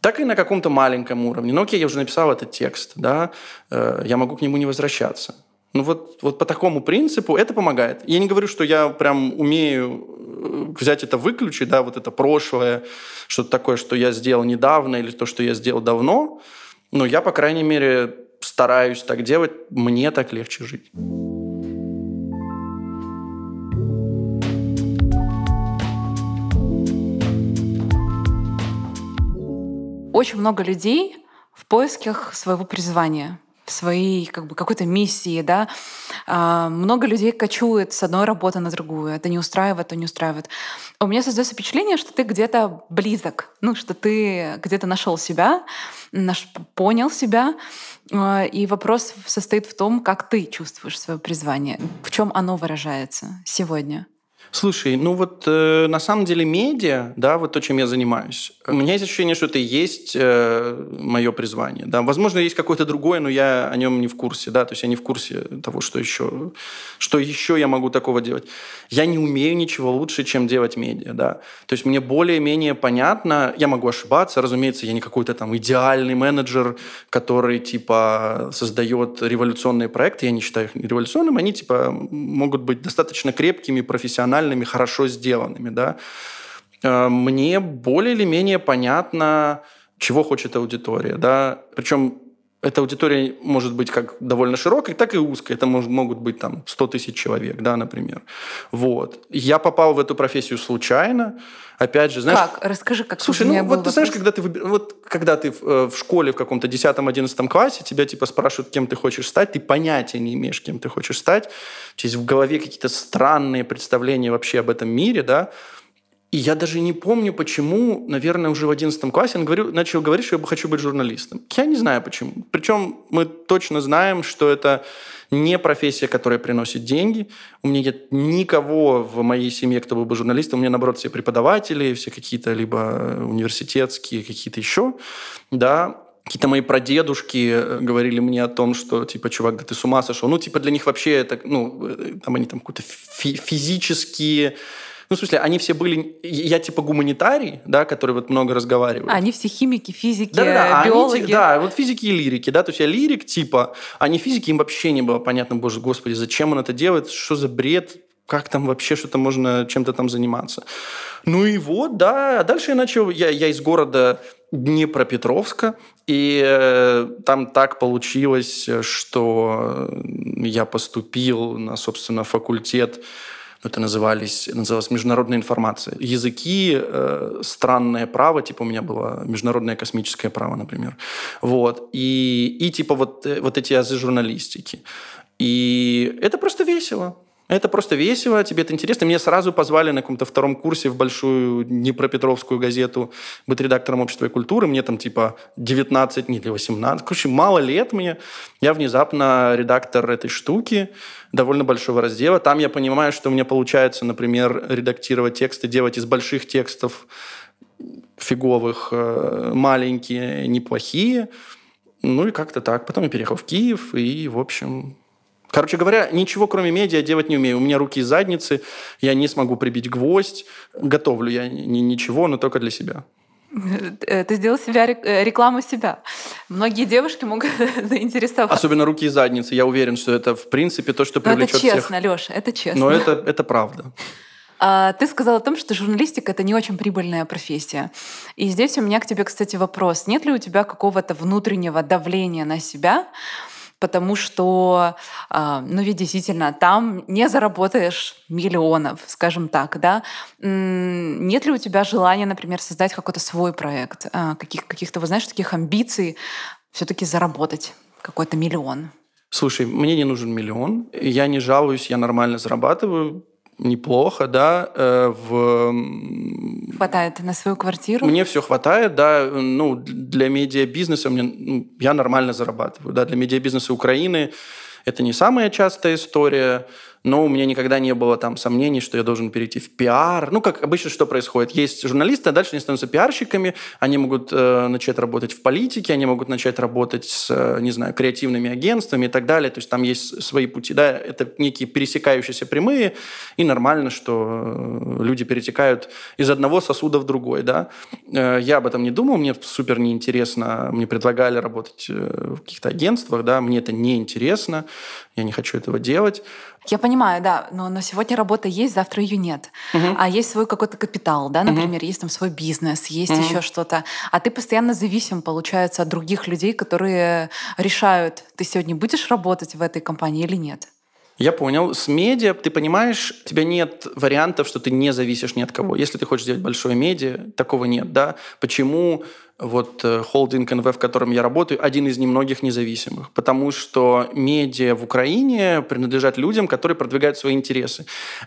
Так и на каком-то маленьком уровне. Ну окей, я уже написал этот текст, да, я могу к нему не возвращаться. Ну вот, вот по такому принципу это помогает. Я не говорю, что я прям умею взять это, выключить, да, вот это прошлое, что-то такое, что я сделал недавно или то, что я сделал давно, но я, по крайней мере, стараюсь так делать, мне так легче жить. Очень много людей в поисках своего призвания, в своей как бы, какой-то миссии, да. А, много людей кочует с одной работы на другую. Это не устраивает, то не устраивает. У меня создается впечатление, что ты где-то близок, ну, что ты где-то нашел себя, наш, понял себя. И вопрос состоит в том, как ты чувствуешь свое призвание, в чем оно выражается сегодня. Слушай, ну вот э, на самом деле медиа, да, вот то, чем я занимаюсь, у меня есть ощущение, что это и есть э, мое призвание. Да. Возможно, есть какое-то другое, но я о нем не в курсе. Да. То есть я не в курсе того, что еще, что еще я могу такого делать. Я не умею ничего лучше, чем делать медиа. Да. То есть мне более-менее понятно, я могу ошибаться, разумеется, я не какой-то там идеальный менеджер, который типа создает революционные проекты, я не считаю их революционными, они типа могут быть достаточно крепкими, профессиональными, хорошо сделанными, да. Мне более или менее понятно, чего хочет аудитория, да. Причем эта аудитория может быть как довольно широкой, так и узкой. Это может, могут быть там сто тысяч человек, да, например. Вот. Я попал в эту профессию случайно. Опять же, знаешь... Как? Расскажи, как Слушай, ну, вот вопрос. Ты знаешь, когда ты, вот, когда ты в школе в каком-то десятом-одиннадцатом классе, тебя типа спрашивают, кем ты хочешь стать, ты понятия не имеешь, кем ты хочешь стать. Здесь в голове какие-то странные представления вообще об этом мире, да. И я даже не помню, почему, наверное, уже в одиннадцатом классе я говорю, начал говорить, что я хочу быть журналистом. Я не знаю, почему. Причем мы точно знаем, что это не профессия, которая приносит деньги. У меня нет никого в моей семье, кто был бы журналистом. У меня, наоборот, все преподаватели, все какие-то либо университетские, какие-то еще, да. Какие-то мои прадедушки говорили мне о том, что, типа, чувак, да ты с ума сошел. Ну, типа, для них вообще это, ну, там они там какие-то фи- физические... Ну, в смысле, они все были... Я типа гуманитарий, да, который вот много разговаривает. А, они все химики, физики, да, да, биологи. Они, да, вот физики и лирики, да. То есть я лирик типа, а не физики, им вообще не было понятно, боже, господи, зачем он это делает, что за бред, как там вообще что-то можно чем-то там заниматься. Ну и вот, да, а дальше я начал... Я, я из города Днепропетровска, и э, там так получилось, что я поступил на, собственно, факультет. Это назывались, называлась международная информация. Языки, э, странное право, типа у меня было международное космическое право, например. Вот. И, и типа вот, вот эти азы журналистики. И это просто весело. Это просто весело, тебе это интересно. Меня сразу позвали на каком-то втором курсе в большую Днепропетровскую газету быть редактором общества и культуры. Мне там типа девятнадцать, нет, или восемнадцать. Короче, мало лет мне. Я внезапно редактор этой штуки, довольно большого раздела. Там я понимаю, что у меня получается, например, редактировать тексты, делать из больших текстов фиговых маленькие, неплохие. Ну и как-то так. Потом я переехал в Киев и, в общем... Короче говоря, ничего кроме медиа делать не умею. У меня руки из задницы, я не смогу прибить гвоздь. Готовлю я ничего, но только для себя. Ты сделал себя рекламу себя. Многие девушки могут заинтересоваться. Особенно руки из задницы. Я уверен, что это, в принципе, то, что привлечет всех. Это честно, Лёша, это честно. Но это, это правда. А, ты сказал о том, что журналистика — это не очень прибыльная профессия. И здесь у меня к тебе, кстати, вопрос. Нет ли у тебя какого-то внутреннего давления на себя? Потому что, ну ведь действительно, там не заработаешь миллионов, скажем так, да? Нет ли у тебя желания, например, создать какой-то свой проект, каких- каких-то, вы знаешь, таких амбиций все-таки заработать какой-то миллион? Слушай, мне не нужен миллион, я не жалуюсь, я нормально зарабатываю, неплохо, да, в... Хватает на свою квартиру? Мне все хватает, да, ну, для медиабизнеса мне, ну, я нормально зарабатываю, да, для медиабизнеса Украины это не самая частая история, но у меня никогда не было там сомнений, что я должен перейти в пиар. Ну, как обычно, что происходит? Есть журналисты, а дальше они становятся пиарщиками, они могут э, начать работать в политике, они могут начать работать с, э, не знаю, креативными агентствами и так далее. То есть там есть свои пути, да, это некие пересекающиеся прямые, и нормально, что люди перетекают из одного сосуда в другой, да. Э, я об этом не думал, мне супер неинтересно, мне предлагали работать в каких-то агентствах, да, мне это неинтересно, я не хочу этого делать. Я понимаю, да, но, но сегодня работа есть, завтра ее нет. Uh-huh. А есть свой какой-то капитал, да, например, uh-huh. есть там свой бизнес, есть uh-huh. еще что-то. А ты постоянно зависим, получается, от других людей, которые решают, ты сегодня будешь работать в этой компании или нет. Я понял. С медиа, ты понимаешь, у тебя нет вариантов, что ты не зависишь ни от кого. Если ты хочешь делать большое медиа, такого нет, да? Почему вот холдинг эн вэ, в котором я работаю, один из немногих независимых? Потому что медиа в Украине принадлежат людям, которые продвигают свои интересы.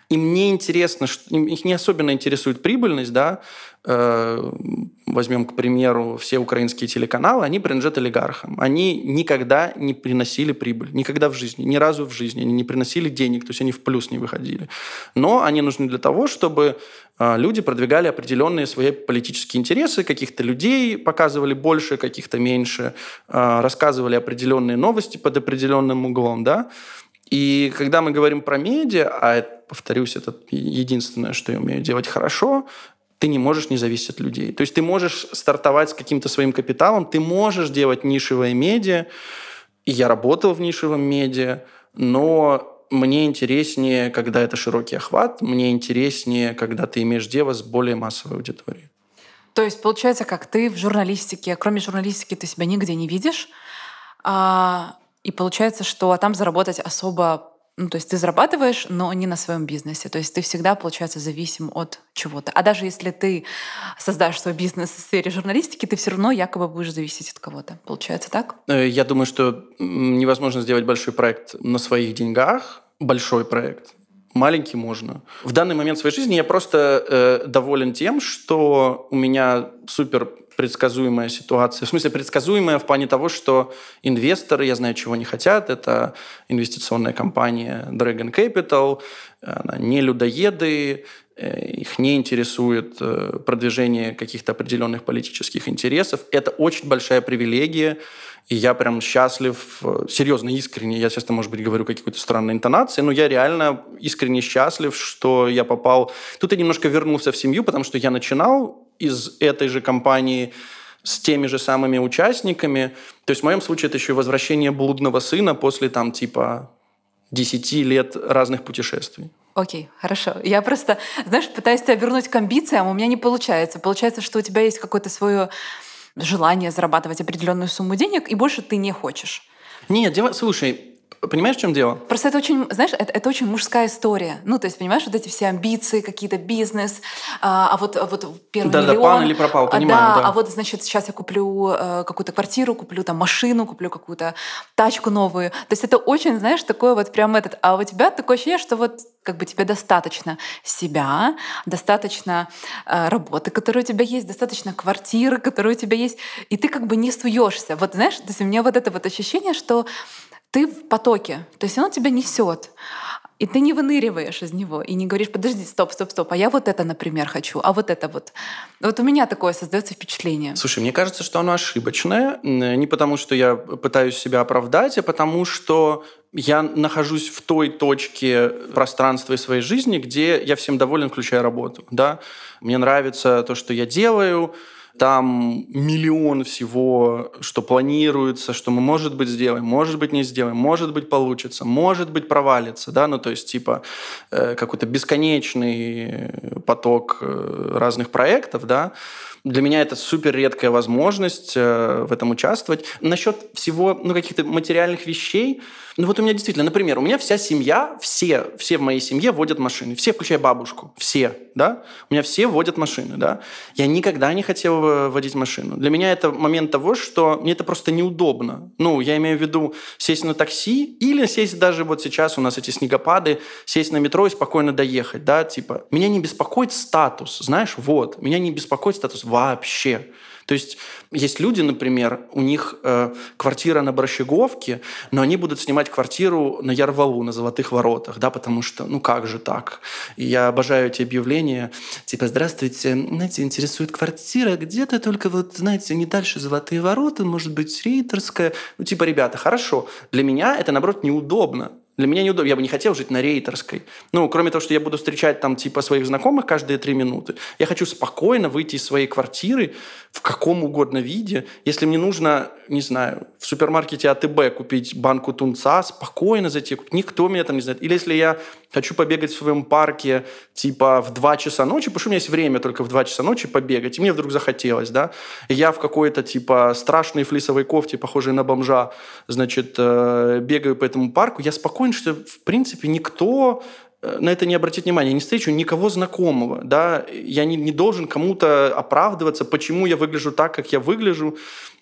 Им не интересно, их не особенно интересует прибыльность, да? Возьмем, к примеру, все украинские телеканалы, они принадлежат олигархам. Они никогда не приносили прибыль, никогда в жизни, ни разу в жизни. Они не приносили денег, то есть они в плюс не выходили. Но они нужны для того, чтобы люди продвигали определенные свои политические интересы, каких-то людей показывали больше, каких-то меньше, рассказывали определенные новости под определенным углом, да? И когда мы говорим про медиа, а, повторюсь, это единственное, что я умею делать хорошо, ты не можешь не зависеть от людей. То есть ты можешь стартовать с каким-то своим капиталом, ты можешь делать нишевое медиа. И я работал в нишевом медиа, но мне интереснее, когда это широкий охват, мне интереснее, когда ты имеешь дело с более массовой аудиторией. То есть получается, как ты в журналистике, кроме журналистики ты себя нигде не видишь, а, и получается, что там заработать особо... Ну, то есть ты зарабатываешь, но не на своем бизнесе. То есть ты всегда, получается, зависим от чего-то. А даже если ты создашь свой бизнес в сфере журналистики, ты все равно якобы будешь зависеть от кого-то. Получается так? Я думаю, что невозможно сделать большой проект на своих деньгах. Большой проект. Маленький можно. В данный момент в своей жизни я просто э, доволен тем, что у меня супер... предсказуемая ситуация. В смысле, предсказуемая в плане того, что инвесторы, я знаю, чего они хотят. Это инвестиционная компания Dragon Capital, она не людоеды, их не интересует продвижение каких-то определенных политических интересов. Это очень большая привилегия, и я прям счастлив, серьезно, искренне, я сейчас, может быть, говорю какие-то странные интонации, но я реально искренне счастлив, что я попал... Тут я немножко вернулся в семью, потому что я начинал из этой же компании с теми же самыми участниками. То есть в моем случае это еще и возвращение блудного сына после там типа десяти лет разных путешествий. Окей, хорошо. Я просто, знаешь, пытаюсь тебя вернуть к амбициям, у меня не получается. Получается, что у тебя есть какое-то свое желание зарабатывать определенную сумму денег, и больше ты не хочешь. Нет, дело... слушай, понимаешь, в чем дело? Просто это очень, знаешь, это, это очень мужская история. Ну, то есть, понимаешь, вот эти все амбиции, какие-то бизнес, а, а вот, а вот первый да, миллион... Да, да, пан или пропал, понимаю, да, да. А вот, значит, сейчас я куплю э, какую-то квартиру, куплю там машину, куплю какую-то тачку новую. То есть это очень, знаешь, такое вот прям этот... А у тебя такое ощущение, что вот как бы тебе достаточно себя, достаточно э, работы, которая у тебя есть, достаточно квартиры, которая у тебя есть, и ты как бы не суешься. Вот, знаешь, то есть у меня вот это вот ощущение, что... ты в потоке, то есть оно тебя несет, и ты не выныриваешь из него, и не говоришь, подожди, стоп, стоп, стоп, а я вот это, например, хочу, а вот это вот. Вот у меня такое создается впечатление. Слушай, мне кажется, что оно ошибочное, не потому что я пытаюсь себя оправдать, а потому что я нахожусь в той точке пространства и своей жизни, где я всем доволен, включая работу, да? Мне нравится то, что я делаю, там миллион всего, что планируется, что мы, может быть, сделаем, может быть, не сделаем, может быть, получится, может быть, провалится. Да? Ну, то есть, типа, какой-то бесконечный поток разных проектов. Да? Для меня это супер редкая возможность в этом участвовать. Насчет всего, ну, каких-то материальных вещей. Ну, вот у меня действительно, например, у меня вся семья, все, все в моей семье водят машины. Все, включая бабушку. Все, да? У меня все водят машины, да? Я никогда не хотел водить машину. Для меня это момент того, что мне это просто неудобно. Ну, я имею в виду сесть на такси или сесть даже вот сейчас у нас эти снегопады, сесть на метро и спокойно доехать, да, типа. Меня не беспокоит статус, знаешь, вот. Меня не беспокоит статус вообще. То есть есть люди, например, у них э, квартира на Борщаговке, но они будут снимать квартиру на Ярвалу, на Золотых воротах, да, потому что, ну как же так? И я обожаю эти объявления, типа, здравствуйте, знаете, интересует квартира где-то только вот, знаете, не дальше Золотые ворота, может быть, Рейтарская. Ну типа, ребята, хорошо. Для меня это, наоборот, неудобно. Для меня неудобно. Я бы не хотел жить на Рейтарской. Ну, кроме того, что я буду встречать там типа своих знакомых каждые три минуты, я хочу спокойно выйти из своей квартиры в каком угодно виде. Если мне нужно, не знаю, в супермаркете АТБ купить банку тунца, спокойно зайти купить. Никто меня там не знает. Или если я хочу побегать в своем парке типа в два часа ночи, потому что у меня есть время только в два часа ночи побегать, и мне вдруг захотелось, да. Я в какой-то типа страшной флисовой кофте, похожей на бомжа, значит, бегаю по этому парку, я спокойно, что, в принципе, никто на это не обратит внимания. Я не встречу никого знакомого. Да? Я не, не должен кому-то оправдываться, почему я выгляжу так, как я выгляжу.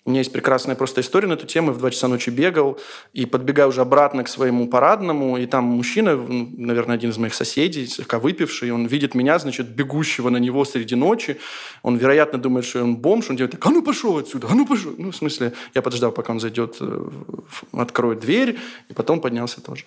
У меня есть прекрасная просто история на эту тему. Я в два часа ночи бегал и подбегаю уже обратно к своему парадному, и там мужчина, наверное, один из моих соседей, слегка выпивший, он видит меня, значит, бегущего на него среди ночи. Он, вероятно, думает, что он бомж. Он делает так: а ну пошел отсюда, а ну пошел. Ну, в смысле, я подождал, пока он зайдет, откроет дверь, и потом поднялся тоже.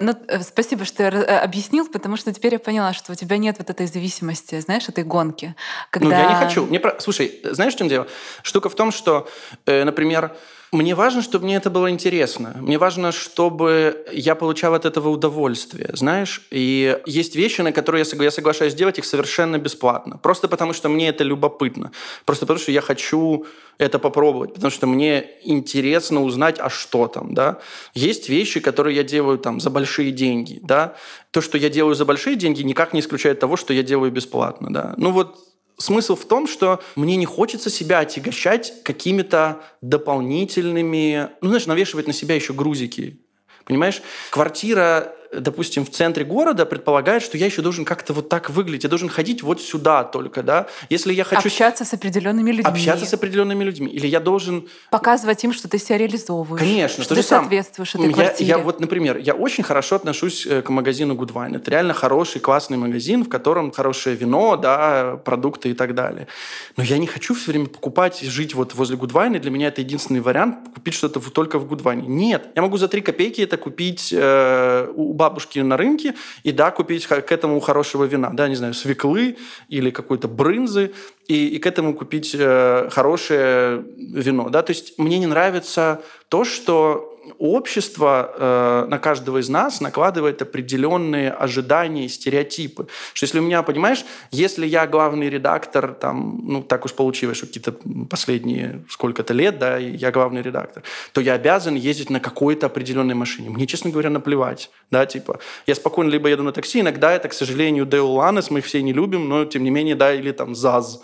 Ну, спасибо, что объяснил, потому что теперь я поняла, что у тебя нет вот этой зависимости, знаешь, этой гонки. Когда... Ну, я не хочу. Мне... Слушай, знаешь, в чем дело? Штука в том, что, э, например, мне важно, чтобы мне это было интересно. Мне важно, чтобы я получал от этого удовольствие, знаешь? И есть вещи, на которые я соглашаюсь делать их совершенно бесплатно. Просто потому, что мне это любопытно. Просто потому, что я хочу это попробовать. Потому что мне интересно узнать, а что там, да? Есть вещи, которые я делаю там за большие деньги, да? То, что я делаю за большие деньги, никак не исключает того, что я делаю бесплатно, да? Ну вот... Смысл в том, что мне не хочется себя отягощать какими-то дополнительными... Ну, знаешь, навешивать на себя еще грузики. Понимаешь? Квартира, допустим, в центре города предполагает, что я еще должен как-то вот так выглядеть. Я должен ходить вот сюда только, да? Если я хочу... Общаться с определенными людьми. Общаться с определенными людьми. Или я должен... Показывать им, что ты себя реализовываешь. Конечно. Что ты соответствуешь сам... этой я, квартире. Я вот, например, я очень хорошо отношусь к магазину Goodwine. Это реально хороший, классный магазин, в котором хорошее вино, да, продукты и так далее. Но я не хочу все время покупать и жить вот возле Goodwine. Для меня это единственный вариант купить что-то только в Goodwine. Нет. Я могу за три копейки это купить э, у бабушки на рынке, и да, купить к этому хорошего вина, да, не знаю, свеклы или какой-то брынзы, и, и к этому купить э, хорошее вино, да, то есть мне не нравится то, что общество э, на каждого из нас накладывает определенные ожидания и стереотипы. Что если у меня, понимаешь, если я главный редактор, там, ну, так уж получилось, что какие-то последние сколько-то лет, да, я главный редактор, то я обязан ездить на какой-то определенной машине. Мне, честно говоря, наплевать, да, типа, я спокойно либо еду на такси, иногда это, к сожалению, Део Ланес, мы их все не любим, но, тем не менее, да, или там ЗАЗ.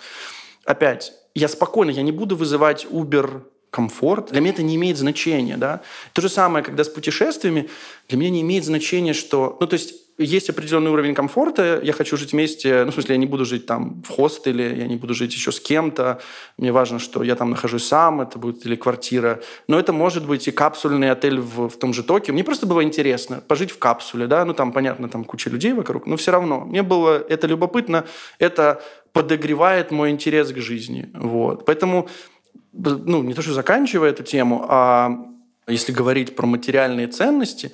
Опять, я спокойно, я не буду вызывать Uber комфорт. Для меня это не имеет значения, да. То же самое, когда с путешествиями, для меня не имеет значения, что... Ну, то есть, есть определенный уровень комфорта, я хочу жить вместе, ну, в смысле, я не буду жить там в хостеле, я не буду жить еще с кем-то, мне важно, что я там нахожусь сам, это будет или квартира, но это может быть и капсульный отель в, в том же Токио. Мне просто было интересно пожить в капсуле, да, ну, там, понятно, там куча людей вокруг, но все равно, мне было это любопытно, это подогревает мой интерес к жизни, вот. Поэтому... Ну, не то, что заканчивая эту тему, а если говорить про материальные ценности,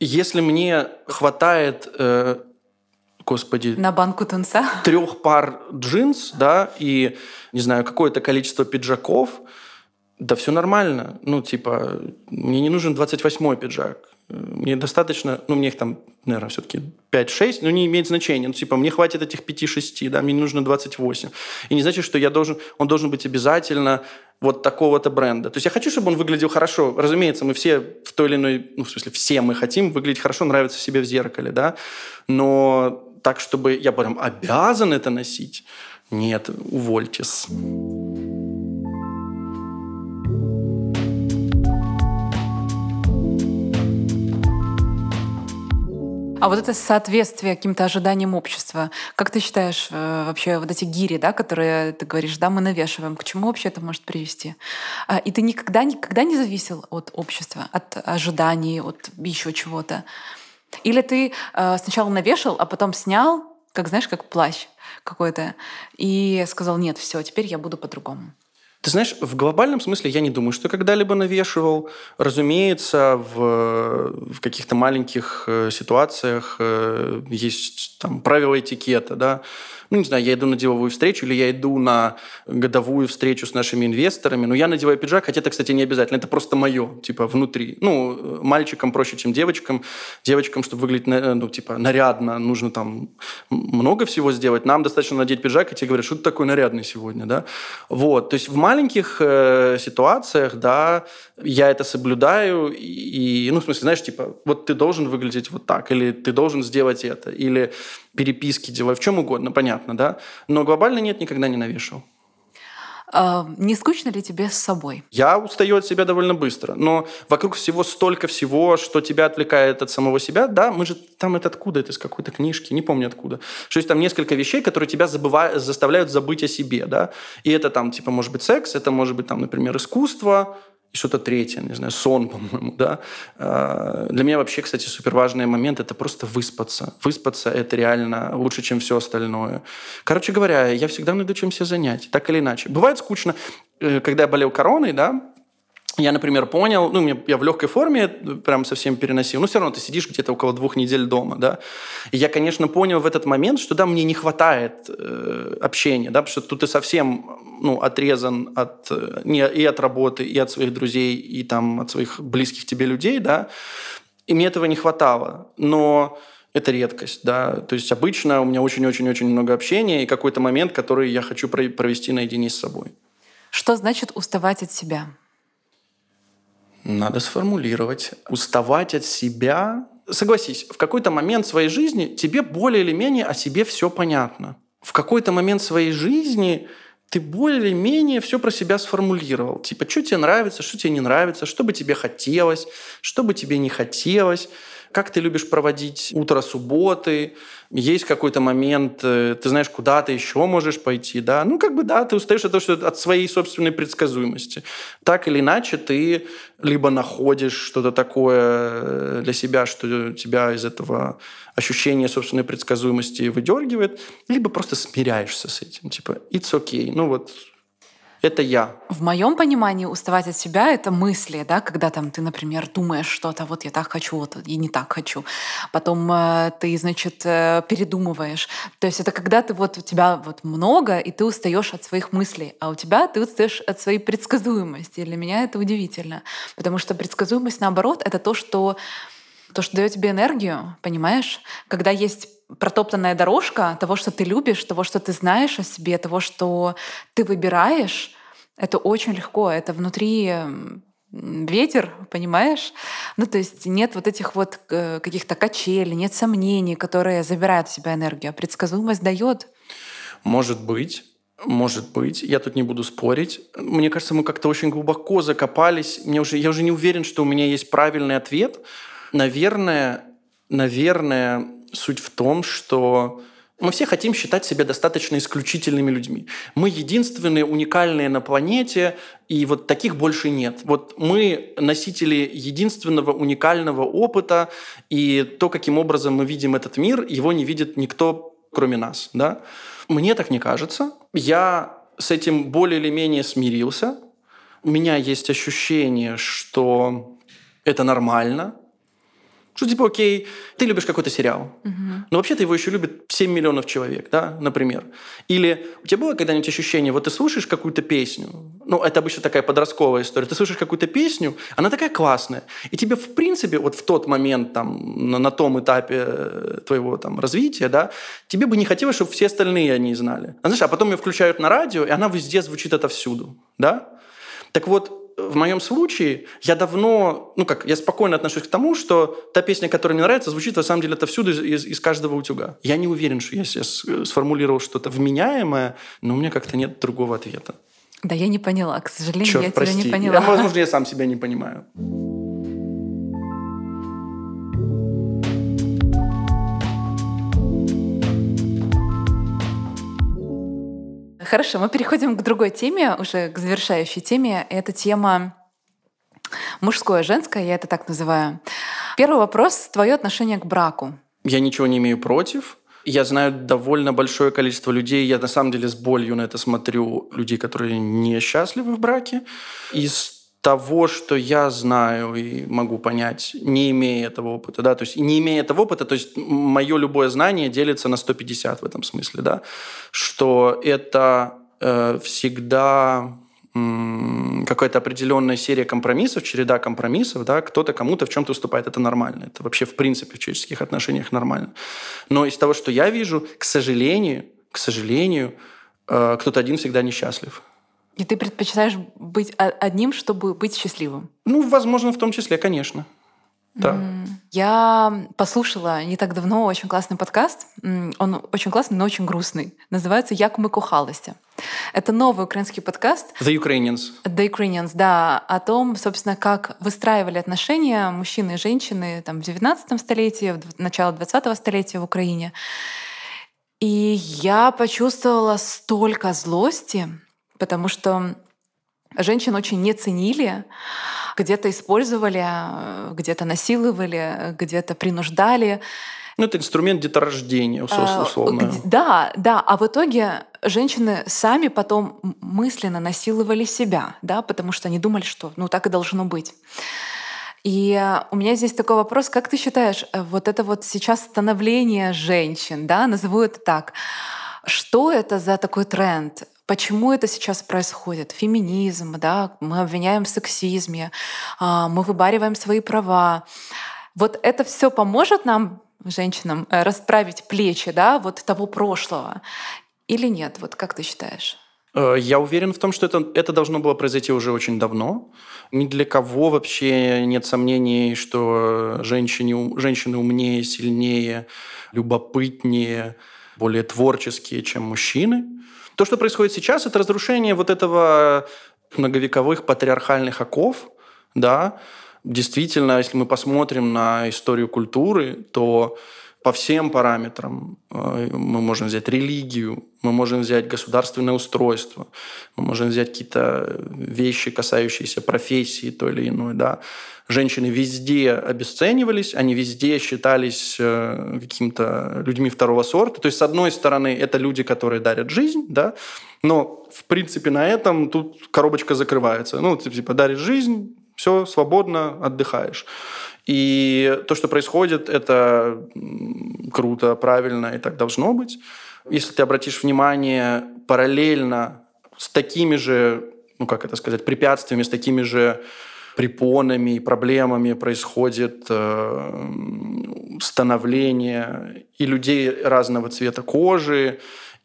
если мне хватает, э, господи... На банку тунца? Трех пар джинс, да, и, не знаю, какое-то количество пиджаков, да все нормально. Ну, типа, мне не нужен двадцать восьмой пиджак. Мне достаточно... Ну, мне их там, наверное, все-таки пять-шесть, но не имеет значения. Ну, типа, мне хватит этих пять-шесть, да, мне не нужно двадцать восемь. И не значит, что я должен... Он должен быть обязательно вот такого-то бренда. То есть я хочу, чтобы он выглядел хорошо. Разумеется, мы все в той или иной... Ну, в смысле, все мы хотим выглядеть хорошо, нравится себе в зеркале, да. Но так, чтобы я прям обязан это носить? Нет, увольтесь. А вот это соответствие каким-то ожиданиям общества. Как ты считаешь, вообще вот эти гири, да, которые, ты говоришь, да, мы навешиваем, к чему вообще это может привести? И ты никогда, никогда не зависел от общества, от ожиданий, от еще чего-то? Или ты сначала навешал, а потом снял, как, знаешь, как плащ какой-то, и сказал: нет, все, теперь я буду по-другому? Ты знаешь, в глобальном смысле я не думаю, что когда-либо навешивал. Разумеется, в, в каких-то маленьких ситуациях есть там правила этикета, да. Ну, не знаю, я иду на деловую встречу или я иду на годовую встречу с нашими инвесторами, но я надеваю пиджак, хотя это, кстати, не обязательно, это просто мое, типа, внутри. Ну, мальчикам проще, чем девочкам. Девочкам, чтобы выглядеть, ну, типа, нарядно, нужно там много всего сделать. Нам достаточно надеть пиджак, и тебе говорят, что ты такой нарядный сегодня, да. Вот, то есть в маленьких э, ситуациях, да, я это соблюдаю, и, и, ну, в смысле, знаешь, типа, вот ты должен выглядеть вот так, или ты должен сделать это, или переписки делай, в чем угодно, понятно, да? Но глобально нет, никогда не навешивал. А не скучно ли тебе с собой? Я устаю от себя довольно быстро, но вокруг всего столько всего, что тебя отвлекает от самого себя, да, мы же там это откуда, это из какой-то книжки, не помню откуда. Что есть там несколько вещей, которые тебя забыва... заставляют забыть о себе, да, и это там, типа, может быть, секс, это может быть, там, например, искусство, что-то третье, не знаю, сон, по-моему, да. Для меня вообще, кстати, суперважный момент – это просто выспаться. Выспаться – это реально лучше, чем все остальное. Короче говоря, я всегда найду чем себя занять, так или иначе. Бывает скучно, когда я болел короной, да, я, например, понял, ну, я в легкой форме прям совсем переносил, но все равно ты сидишь где-то около двух недель дома, да. И я, конечно, понял в этот момент, что, да, мне не хватает э, общения, да, потому что тут ты совсем, ну, отрезан от, не, и от работы, и от своих друзей, и там от своих близких тебе людей, да. И мне этого не хватало, но... Это редкость, да. То есть обычно у меня очень-очень-очень много общения и какой-то момент, который я хочу провести наедине с собой. Что значит уставать от себя? Надо сформулировать. Уставать от себя... Согласись, в какой-то момент своей жизни тебе более или менее о себе все понятно. В какой-то момент своей жизни ты более или менее все про себя сформулировал. Типа, что тебе нравится, что тебе не нравится, что бы тебе хотелось, что бы тебе не хотелось, как ты любишь проводить утро субботы, есть какой-то момент, ты знаешь, куда ты еще можешь пойти, да, ну как бы да, ты устаешь от того, что от своей собственной предсказуемости. Так или иначе ты либо находишь что-то такое для себя, что тебя из этого ощущения собственной предсказуемости выдергивает, либо просто смиряешься с этим, типа it's okay, ну вот. Это я. В моем понимании уставать от себя — это мысли, да, когда там ты, например, думаешь что-то, вот я так хочу, вот я не так хочу. Потом э, ты, значит, э, передумываешь. То есть это когда ты вот у тебя вот много, и ты устаешь от своих мыслей, а у тебя ты устаешь от своей предсказуемости. И для меня это удивительно, потому что предсказуемость, наоборот, это то, что то, что дает тебе энергию, понимаешь? Когда есть протоптанная дорожка того, что ты любишь, того, что ты знаешь о себе, того, что ты выбираешь, это очень легко. Это внутри ветер, понимаешь? Ну, то есть нет вот этих вот каких-то качелей, нет сомнений, которые забирают в себя энергию. Предсказуемость дает. Может быть. Может быть. Я тут не буду спорить. Мне кажется, мы как-то очень глубоко закопались. Мне уже, я уже не уверен, что у меня есть правильный ответ. Наверное, наверное... Суть в том, что мы все хотим считать себя достаточно исключительными людьми. Мы единственные, уникальные на планете, и вот таких больше нет. Вот мы носители единственного уникального опыта, и то, каким образом мы видим этот мир, его не видит никто, кроме нас. Да? Мне так не кажется. Я с этим более или менее смирился. У меня есть ощущение, что это нормально. Что типа, окей, ты любишь какой-то сериал, угу. но вообще-то его еще любит семь миллионов человек, да, например. Или у тебя было когда-нибудь ощущение, вот ты слушаешь какую-то песню, ну, это обычно такая подростковая история, ты слушаешь какую-то песню, она такая классная, и тебе, в принципе, вот в тот момент, там, на, на том этапе твоего там, развития, да, тебе бы не хотелось, чтобы все остальные о ней знали. А, знаешь, а потом ее включают на радио, и она везде звучит отовсюду, да? Так вот, в моем случае я давно, ну как, я спокойно отношусь к тому, что та песня, которая мне нравится, звучит на самом деле отовсюду из, из, из каждого утюга. Я не уверен, что я сейчас сформулировал что-то вменяемое, но у меня как-то нет другого ответа. Да, я не поняла, к сожалению, Черт, я прости. тебя не поняла. Я, возможно, я сам себя не понимаю. Хорошо, мы переходим к другой теме, уже к завершающей теме. Это тема мужское, женское, я это так называю. Первый вопрос — твое отношение к браку. Я ничего не имею против. Я знаю довольно большое количество людей, я на самом деле с болью на это смотрю, людей, которые несчастливы в браке. Из того, что я знаю и могу понять, не имея этого опыта, да, то есть не имея этого опыта, то есть мое любое знание делится на сто пятьдесят в этом смысле, да, что это э, всегда м- какая-то определенная серия компромиссов, череда компромиссов, да, кто-то кому-то в чем-то уступает, это нормально, это вообще в принципе в человеческих отношениях нормально. Но из того, что я вижу, к сожалению, к сожалению, э, кто-то один всегда несчастлив. И ты предпочитаешь быть одним, чтобы быть счастливым? Ну, возможно, в том числе, конечно. Да. Я послушала не так давно очень классный подкаст. Он очень классный, но очень грустный. Называется «Як ми кохалися». Это новый украинский подкаст. The Ukrainians. The Ukrainians, да. О том, собственно, как выстраивали отношения мужчины и женщины там, в девятнадцатом столетии, в начало двадцатого столетия в Украине. И я почувствовала столько злости, потому что женщин очень не ценили, где-то использовали, где-то насиловали, где-то принуждали. Ну, это инструмент деторождения, условно. Да, да. А в итоге женщины сами потом мысленно насиловали себя, да, потому что они думали, что ну, так и должно быть. И у меня здесь такой вопрос, как ты считаешь, вот это вот сейчас становление женщин, да, назову это так, что это за такой тренд? Почему это сейчас происходит? Феминизм, да? Мы обвиняем в сексизме, мы выбариваем свои права. Вот это все поможет нам, женщинам, расправить плечи, да, вот того прошлого? Или нет? Вот как ты считаешь? Я уверен в том, что это, это должно было произойти уже очень давно. Ни для кого вообще нет сомнений, что женщины, женщины умнее, сильнее, любопытнее, более творческие, чем мужчины. То, что происходит сейчас, это разрушение вот этого многовековых патриархальных оков. Да? Действительно, если мы посмотрим на историю культуры, то по всем параметрам мы можем взять религию, мы можем взять государственное устройство, мы можем взять какие-то вещи, касающиеся профессии той или иной. Да? Женщины везде обесценивались, они везде считались какими-то людьми второго сорта. То есть, с одной стороны, это люди, которые дарят жизнь, да? Но, в принципе, на этом тут коробочка закрывается. Ну, типа, даришь жизнь, все, свободно, отдыхаешь. И то, что происходит, это круто, правильно, и так должно быть. Если ты обратишь внимание, параллельно с такими же, ну как это сказать, препятствиями, с такими же препонами и проблемами происходит э, становление и людей разного цвета кожи,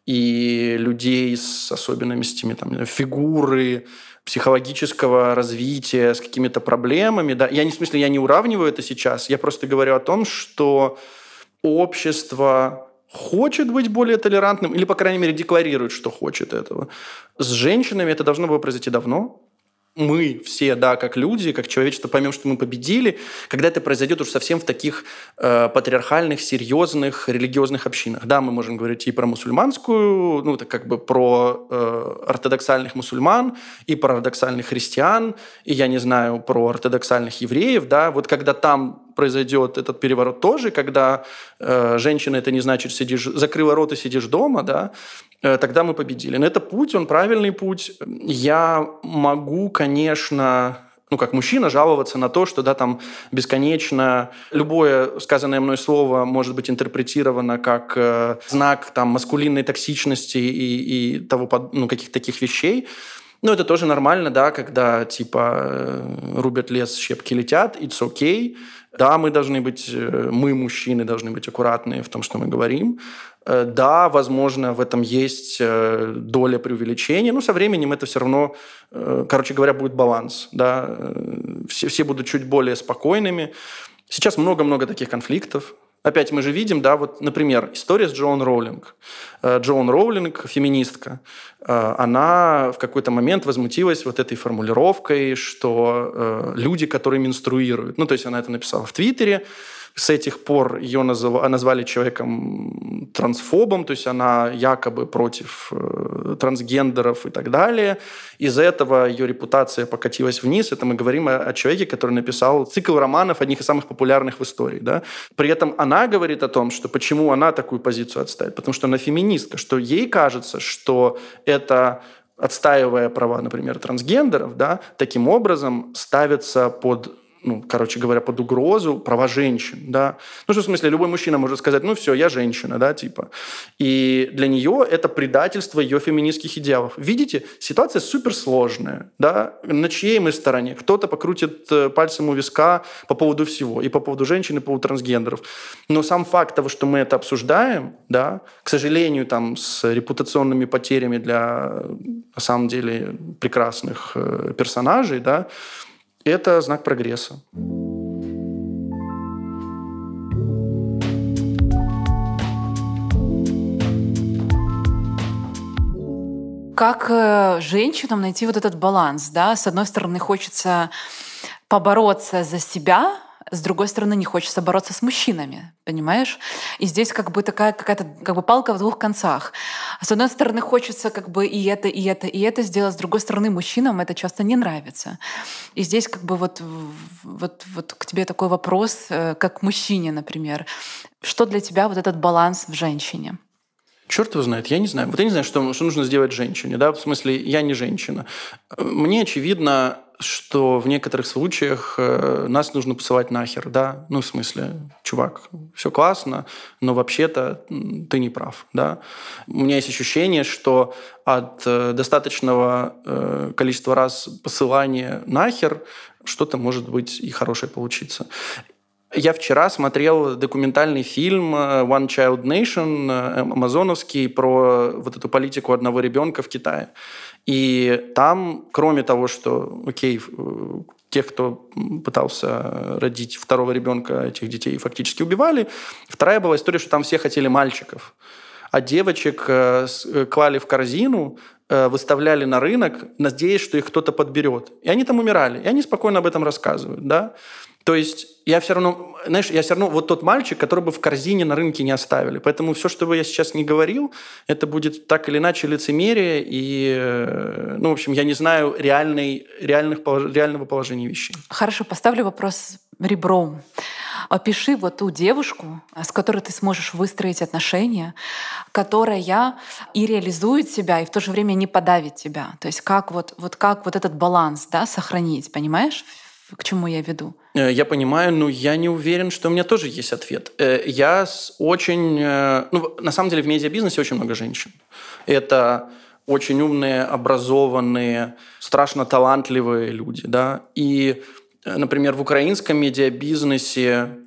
и людей с особенностями там, фигуры, психологического развития, с какими-то проблемами. Да. Я не в смысле, я не уравниваю это сейчас, я просто говорю о том, что общество хочет быть более толерантным, или, по крайней мере, декларирует, что хочет этого. С женщинами это должно было произойти давно. Мы все, да, как люди, как человечество, поймем, что мы победили, когда это произойдет уж совсем в таких э, патриархальных, серьезных, религиозных общинах. Да, мы можем говорить и про мусульманскую, ну, так как бы про э, ортодоксальных мусульман, и про ортодоксальных христиан, и, я не знаю, про ортодоксальных евреев, да, вот когда там произойдет этот переворот тоже, когда э, женщина, это не значит, сидишь, закрыла рот и сидишь дома, да, э, тогда мы победили. Но это путь, он правильный путь. Я могу, конечно, ну, как мужчина, жаловаться на то, что, да, там бесконечно любое сказанное мной слово может быть интерпретировано как э, знак, там, маскулинной токсичности и, и того, ну, каких-то таких вещей. Ну, это тоже нормально, да, когда, типа, рубят лес, щепки летят, it's okay. Да, мы должны быть, мы, мужчины, должны быть аккуратны в том, что мы говорим. Да, возможно, в этом есть доля преувеличения, но со временем это все равно, короче говоря, будет баланс, да. Все, все будут чуть более спокойными. Сейчас много-много таких конфликтов. Опять мы же видим, да, вот, например, история с Джоан Роулинг. Джоан Роулинг, феминистка, она в какой-то момент возмутилась вот этой формулировкой, что люди, которые менструируют, ну, то есть она это написала в Твиттере, С этих пор ее назвали человеком трансфобом, то есть она якобы против трансгендеров и так далее. Из-за этого ее репутация покатилась вниз. Это мы говорим о, о человеке, который написал цикл романов, одних из самых популярных в истории. Да? При этом она говорит о том, что почему она такую позицию отставит, потому что она феминистка, что ей кажется, что это... отстаивая права, например, трансгендеров, да, таким образом ставятся под, ну, короче говоря, под угрозу права женщин, да. Ну, что в смысле, любой мужчина может сказать, ну, все, я женщина, да, типа. И для нее это предательство ее феминистских идеалов. Видите, ситуация суперсложная, да. На чьей мы стороне? Кто-то покрутит пальцем у виска по поводу всего, и по поводу женщин, и по поводу трансгендеров. Но сам факт того, что мы это обсуждаем, да, к сожалению, там, с репутационными потерями для, на самом деле, прекрасных персонажей, да, это знак прогресса. Как женщинам найти вот этот баланс, да? С одной стороны, хочется побороться за себя, с другой стороны, не хочется бороться с мужчинами, понимаешь? И здесь как бы такая какая-то как бы палка в двух концах. С одной стороны, хочется как бы и это, и это, и это сделать, с другой стороны, мужчинам это часто не нравится. И здесь как бы вот, вот, вот к тебе такой вопрос, как к мужчине, например. Что для тебя вот этот баланс в женщине? Черт его знает, я не знаю. Вот я не знаю, что, что нужно сделать женщине, да? В смысле, я не женщина. Мне очевидно, что в некоторых случаях нас нужно посылать нахер, да? Ну, в смысле, чувак, все классно, но вообще-то ты не прав, да? У меня есть ощущение, что от достаточного количества раз посылания нахер что-то может быть и хорошее получиться. Я вчера смотрел документальный фильм One Child Nation, амазоновский, про вот эту политику одного ребенка в Китае. И там, кроме того, что, окей, тех, кто пытался родить второго ребенка, этих детей фактически убивали, вторая была история, что там все хотели мальчиков. А девочек клали в корзину, выставляли на рынок, надеясь, что их кто-то подберет. И они там умирали. И они спокойно об этом рассказывают, да? То есть я все равно, знаешь, я все равно вот тот мальчик, который бы в корзине на рынке не оставили. Поэтому все, что бы я сейчас не говорил, это будет так или иначе лицемерие. И, ну, в общем, я не знаю реальной, реальных, реального положения вещей. Хорошо, поставлю вопрос ребром. Опиши вот ту девушку, с которой ты сможешь выстроить отношения, которая и реализует себя, и в то же время не подавит тебя. То есть как вот, вот, как вот этот баланс, да, сохранить, понимаешь? К чему я веду? Я понимаю, но я не уверен, что у меня тоже есть ответ. Я очень... Ну, на самом деле в медиабизнесе очень много женщин. Это очень умные, образованные, страшно талантливые люди, да. И, например, в украинском медиабизнесе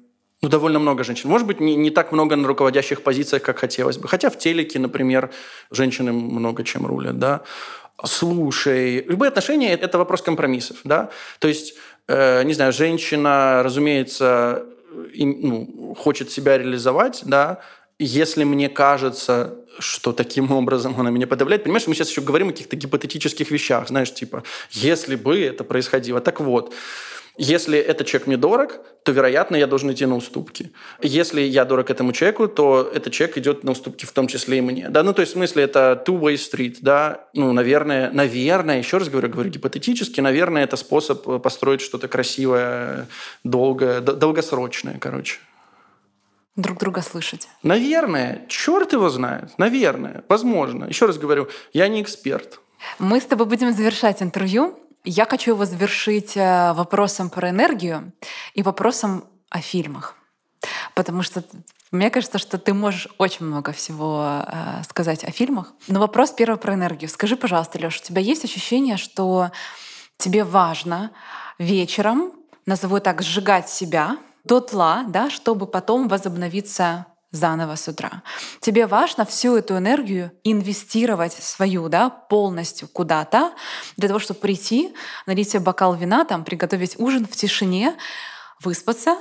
ну, довольно много женщин. Может быть, не, не так много на руководящих позициях, как хотелось бы. Хотя в телеке, например, женщины много чем рулят, да. Слушай, любые отношения — это вопрос компромиссов, да. То есть не знаю, женщина, разумеется, ну, хочет себя реализовать, да, если мне кажется, что таким образом она меня подавляет. Понимаешь, мы сейчас еще говорим о каких-то гипотетических вещах, знаешь, типа, если бы это происходило. Так вот, если этот человек мне дорог, то, вероятно, я должен идти на уступки. Если я дорог этому человеку, то этот человек идет на уступки, в том числе и мне. Да, ну, то есть, в смысле, это two-way street, да. Ну, наверное, наверное, еще раз говорю, говорю гипотетически, наверное, это способ построить что-то красивое, долгое, долгосрочное, короче. Друг друга слышать. Наверное, черт его знает, наверное, возможно. Еще раз говорю, я не эксперт. Мы с тобой будем завершать интервью. Я хочу его завершить вопросом про энергию и вопросом о фильмах. Потому что мне кажется, что ты можешь очень много всего сказать о фильмах. Но вопрос первый про энергию. Скажи, пожалуйста, Лёш, у тебя есть ощущение, что тебе важно вечером, назову так, сжигать себя дотла, да, чтобы потом возобновиться заново с утра? Тебе важно всю эту энергию инвестировать свою, да, полностью куда-то, для того, чтобы прийти, налить себе бокал вина, там, приготовить ужин в тишине, выспаться,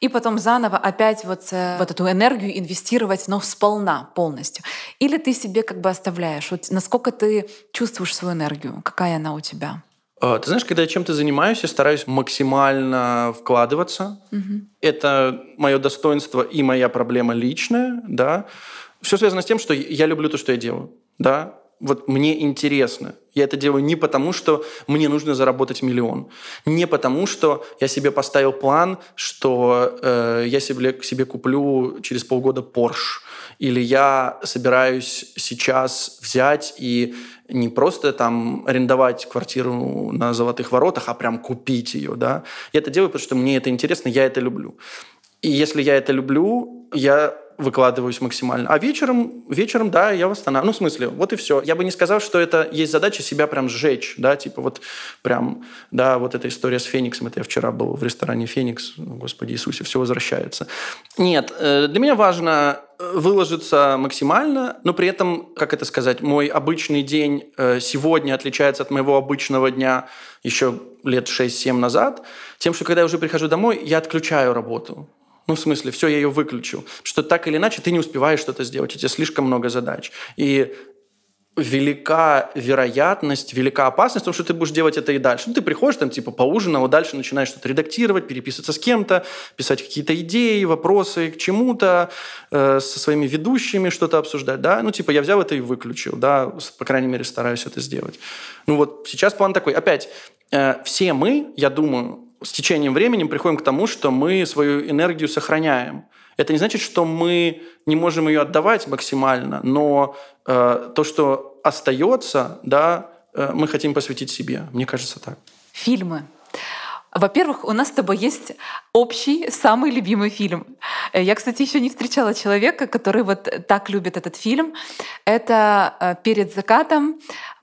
и потом заново опять вот, вот эту энергию инвестировать, но сполна, полностью. Или ты себе как бы оставляешь? Вот насколько ты чувствуешь свою энергию? Какая она у тебя? Ты знаешь, когда я чем-то занимаюсь, я стараюсь максимально вкладываться. Угу. Это мое достоинство и моя проблема личная, да. Все связано с тем, что я люблю то, что я делаю, да. Вот мне интересно. Я это делаю не потому, что мне нужно заработать миллион, не потому, что я себе поставил план, что э, я себе, себе куплю через полгода Porsche, или я собираюсь сейчас взять и не просто там арендовать квартиру на Золотых воротах, а прям купить ее, да. Я это делаю, потому что мне это интересно, я это люблю. И если я это люблю, я выкладываюсь максимально. А вечером, вечером, да, я восстанавливаю. Ну, в смысле, вот и все. Я бы не сказал, что это есть задача себя прям сжечь, да, типа вот прям, да, вот эта история с Фениксом. Это я вчера был в ресторане «Феникс». Господи Иисусе, все возвращается. Нет, для меня важно выложиться максимально, но при этом, как это сказать, мой обычный день сегодня отличается от моего обычного дня еще лет шесть-семь назад тем, что когда я уже прихожу домой, я отключаю работу. Ну, в смысле, все, я ее выключу. Что так или иначе ты не успеваешь что-то сделать, у тебя слишком много задач. И велика вероятность, велика опасность в том, что ты будешь делать это и дальше. Ну, ты приходишь, там, типа, поужинал, а дальше начинаешь что-то редактировать, переписываться с кем-то, писать какие-то идеи, вопросы к чему-то, э, со своими ведущими что-то обсуждать, да? Ну, типа, я взял это и выключил, да? По крайней мере, стараюсь это сделать. Ну, вот сейчас план такой. Опять, э, все мы, я думаю, с течением времени приходим к тому, что мы свою энергию сохраняем. Это не значит, что мы не можем ее отдавать максимально, но э, то, что остается, да, э, мы хотим посвятить себе. Мне кажется, так. Фильмы. Во-первых, у нас с тобой есть общий самый любимый фильм. Я, кстати, еще не встречала человека, который вот так любит этот фильм. Это «Перед закатом».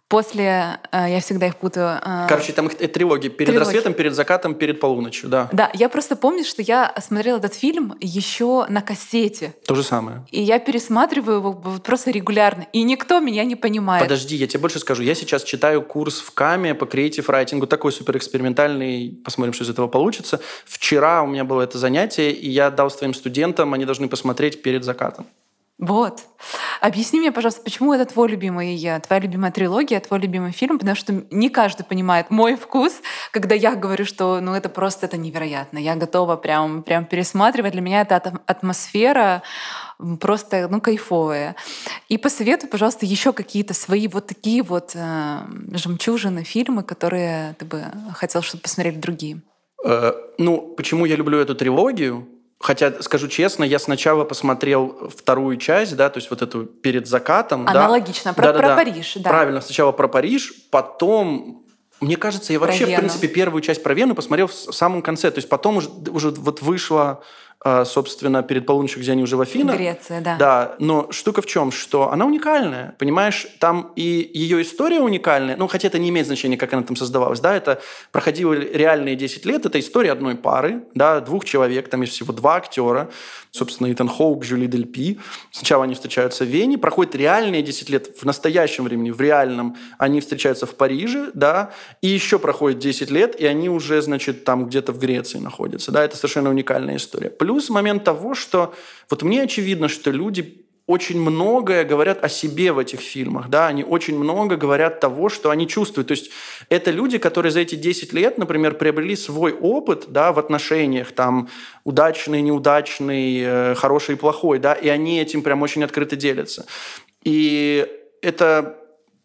После, я всегда их путаю... Короче, там их трилогии. Перед трилогии. Рассветом, перед закатом, перед полуночью, да. Да, я просто помню, что я смотрела этот фильм еще на кассете. То же самое. И я пересматриваю его просто регулярно. И никто меня не понимает. Подожди, я тебе больше скажу. Я сейчас читаю курс в Каме по креатив-райтингу. Такой суперэкспериментальный. Посмотрим, что из этого получится. Вчера у меня было это занятие, и я дал своим студентам, они должны посмотреть «Перед закатом». Вот. Объясни мне, пожалуйста, почему это твой любимый, твоя любимая трилогия, твой любимый фильм, потому что не каждый понимает мой вкус, когда я говорю, что ну это просто это невероятно, я готова прям, прям пересматривать, для меня эта атмосфера просто ну, кайфовая. И посоветуй, пожалуйста, еще какие-то свои вот такие вот э, жемчужины, фильмы, которые ты бы хотел, чтобы посмотрели другие. Э, ну, почему я люблю эту трилогию? Хотя, скажу честно, я сначала посмотрел вторую часть, да, то есть вот эту «Перед закатом». Аналогично, да. про, да, про да, Париж. Да. Правильно, сначала про Париж, потом... Мне кажется, я вообще, в принципе, первую часть про Вену посмотрел в самом конце. То есть потом уже, уже вот вышла, собственно, «Перед полуночью», где они уже в Афинах. Греция, да. Да, но штука в чем, что она уникальная, понимаешь? Там и ее история уникальная, ну, хотя это не имеет значения, как она там создавалась, да, это проходило реальные десять лет, это история одной пары, да, двух человек, там есть всего два актера, собственно, Итан Хоук, Жюли Дель Пи. Сначала они встречаются в Вене, проходят реальные десять лет в настоящем времени, в реальном, они встречаются в Париже, да, и еще проходит десять лет, и они уже, значит, там где-то в Греции находятся. Да, это совершенно уникальная история. Плюс момент того, что вот мне очевидно, что люди очень многое говорят о себе в этих фильмах, да, они очень много говорят того, что они чувствуют. То есть это люди, которые за эти десять лет, например, приобрели свой опыт, да, в отношениях, там, удачный, неудачный, хороший и плохой, да, и они этим прям очень открыто делятся. И это...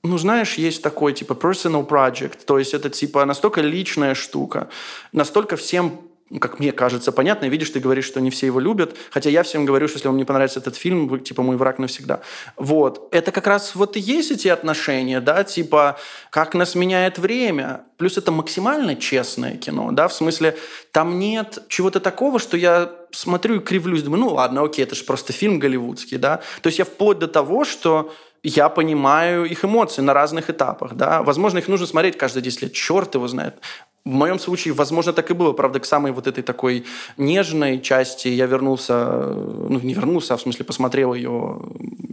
Ну, знаешь, есть такой, типа, personal project, то есть это, типа, настолько личная штука, настолько всем, как мне кажется, понятно, и видишь, ты говоришь, что не все его любят, хотя я всем говорю, что если вам не понравится этот фильм, вы, типа, мой враг навсегда. Вот. Это как раз вот и есть эти отношения, да, типа, как нас меняет время. Плюс это максимально честное кино, да, в смысле, там нет чего-то такого, что я смотрю и кривлюсь, думаю, ну, ладно, окей, это же просто фильм голливудский, да. То есть я вплоть до того, что... Я понимаю их эмоции на разных этапах. Да? Возможно, их нужно смотреть каждые десять лет. Черт его знает. В моем случае, возможно, так и было. Правда, к самой вот этой такой нежной части я вернулся... Ну, не вернулся, а в смысле посмотрел ее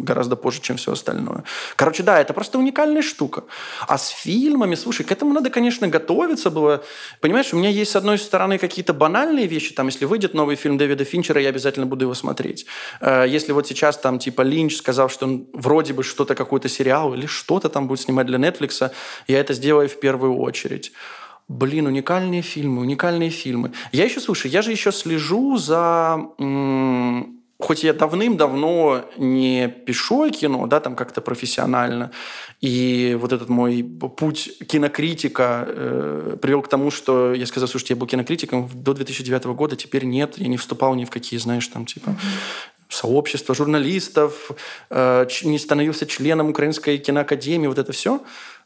гораздо позже, чем все остальное. Короче, да, это просто уникальная штука. А с фильмами, слушай, к этому надо, конечно, готовиться было. Понимаешь, у меня есть, с одной стороны, какие-то банальные вещи. Там, если выйдет новый фильм Дэвида Финчера, я обязательно буду его смотреть. Если вот сейчас там, типа, Линч сказал, что он вроде бы что-то, какой-то сериал или что-то там будет снимать для Netflix, я это сделаю в первую очередь. Блин, уникальные фильмы, уникальные фильмы. Я еще, слушай, я же еще слежу за... М- хоть я давным-давно не пишу о кино, да, там как-то профессионально, и вот этот мой путь кинокритика э, привел к тому, что я сказал, слушайте, я был кинокритиком до две тысячи девятого года, теперь нет, я не вступал ни в какие, знаешь, там типа... сообщества журналистов, э, не становился членом Украинской киноакадемии, вот это все.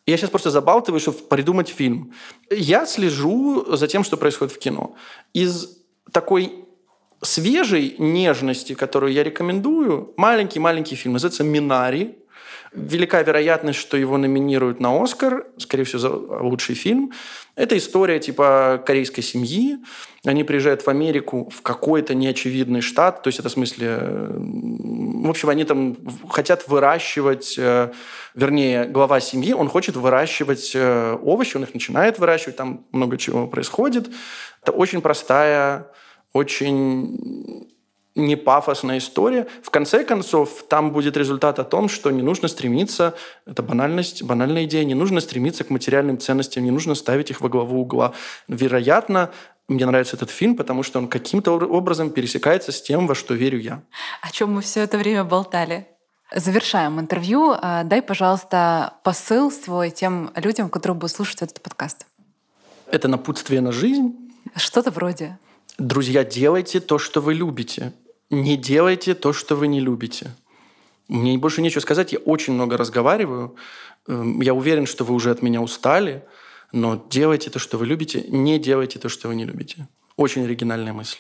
Я сейчас просто забалтываю, чтобы придумать фильм. Я слежу за тем, что происходит в кино. Из такой свежей нежности, которую я рекомендую, маленький-маленький фильм, называется «Минари». Велика вероятность, что его номинируют на «Оскар», скорее всего, за лучший фильм. Это история типа корейской семьи. Они приезжают в Америку, в какой-то неочевидный штат. То есть это в смысле... В общем, они там хотят выращивать... Вернее, глава семьи, он хочет выращивать овощи, он их начинает выращивать, там много чего происходит. Это очень простая, очень... не пафосная история. В конце концов, там будет результат о том, что не нужно стремиться, это банальность, банальная идея, не нужно стремиться к материальным ценностям, не нужно ставить их во главу угла. Вероятно, мне нравится этот фильм, потому что он каким-то образом пересекается с тем, во что верю я. О чем мы все это время болтали. Завершаем интервью. Дай, пожалуйста, посыл свой тем людям, которые будут слушать этот подкаст. Это напутствие на жизнь. Что-то вроде. Друзья, делайте то, что вы любите. Не делайте то, что вы не любите. Мне больше нечего сказать, я очень много разговариваю. Я уверен, что вы уже от меня устали, но делайте то, что вы любите, не делайте то, что вы не любите. Очень оригинальная мысль.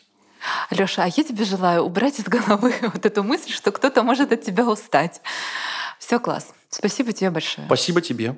Лёша, а я тебе желаю убрать из головы вот эту мысль, что кто-то может от тебя устать. Все, класс. Спасибо тебе большое. Спасибо тебе.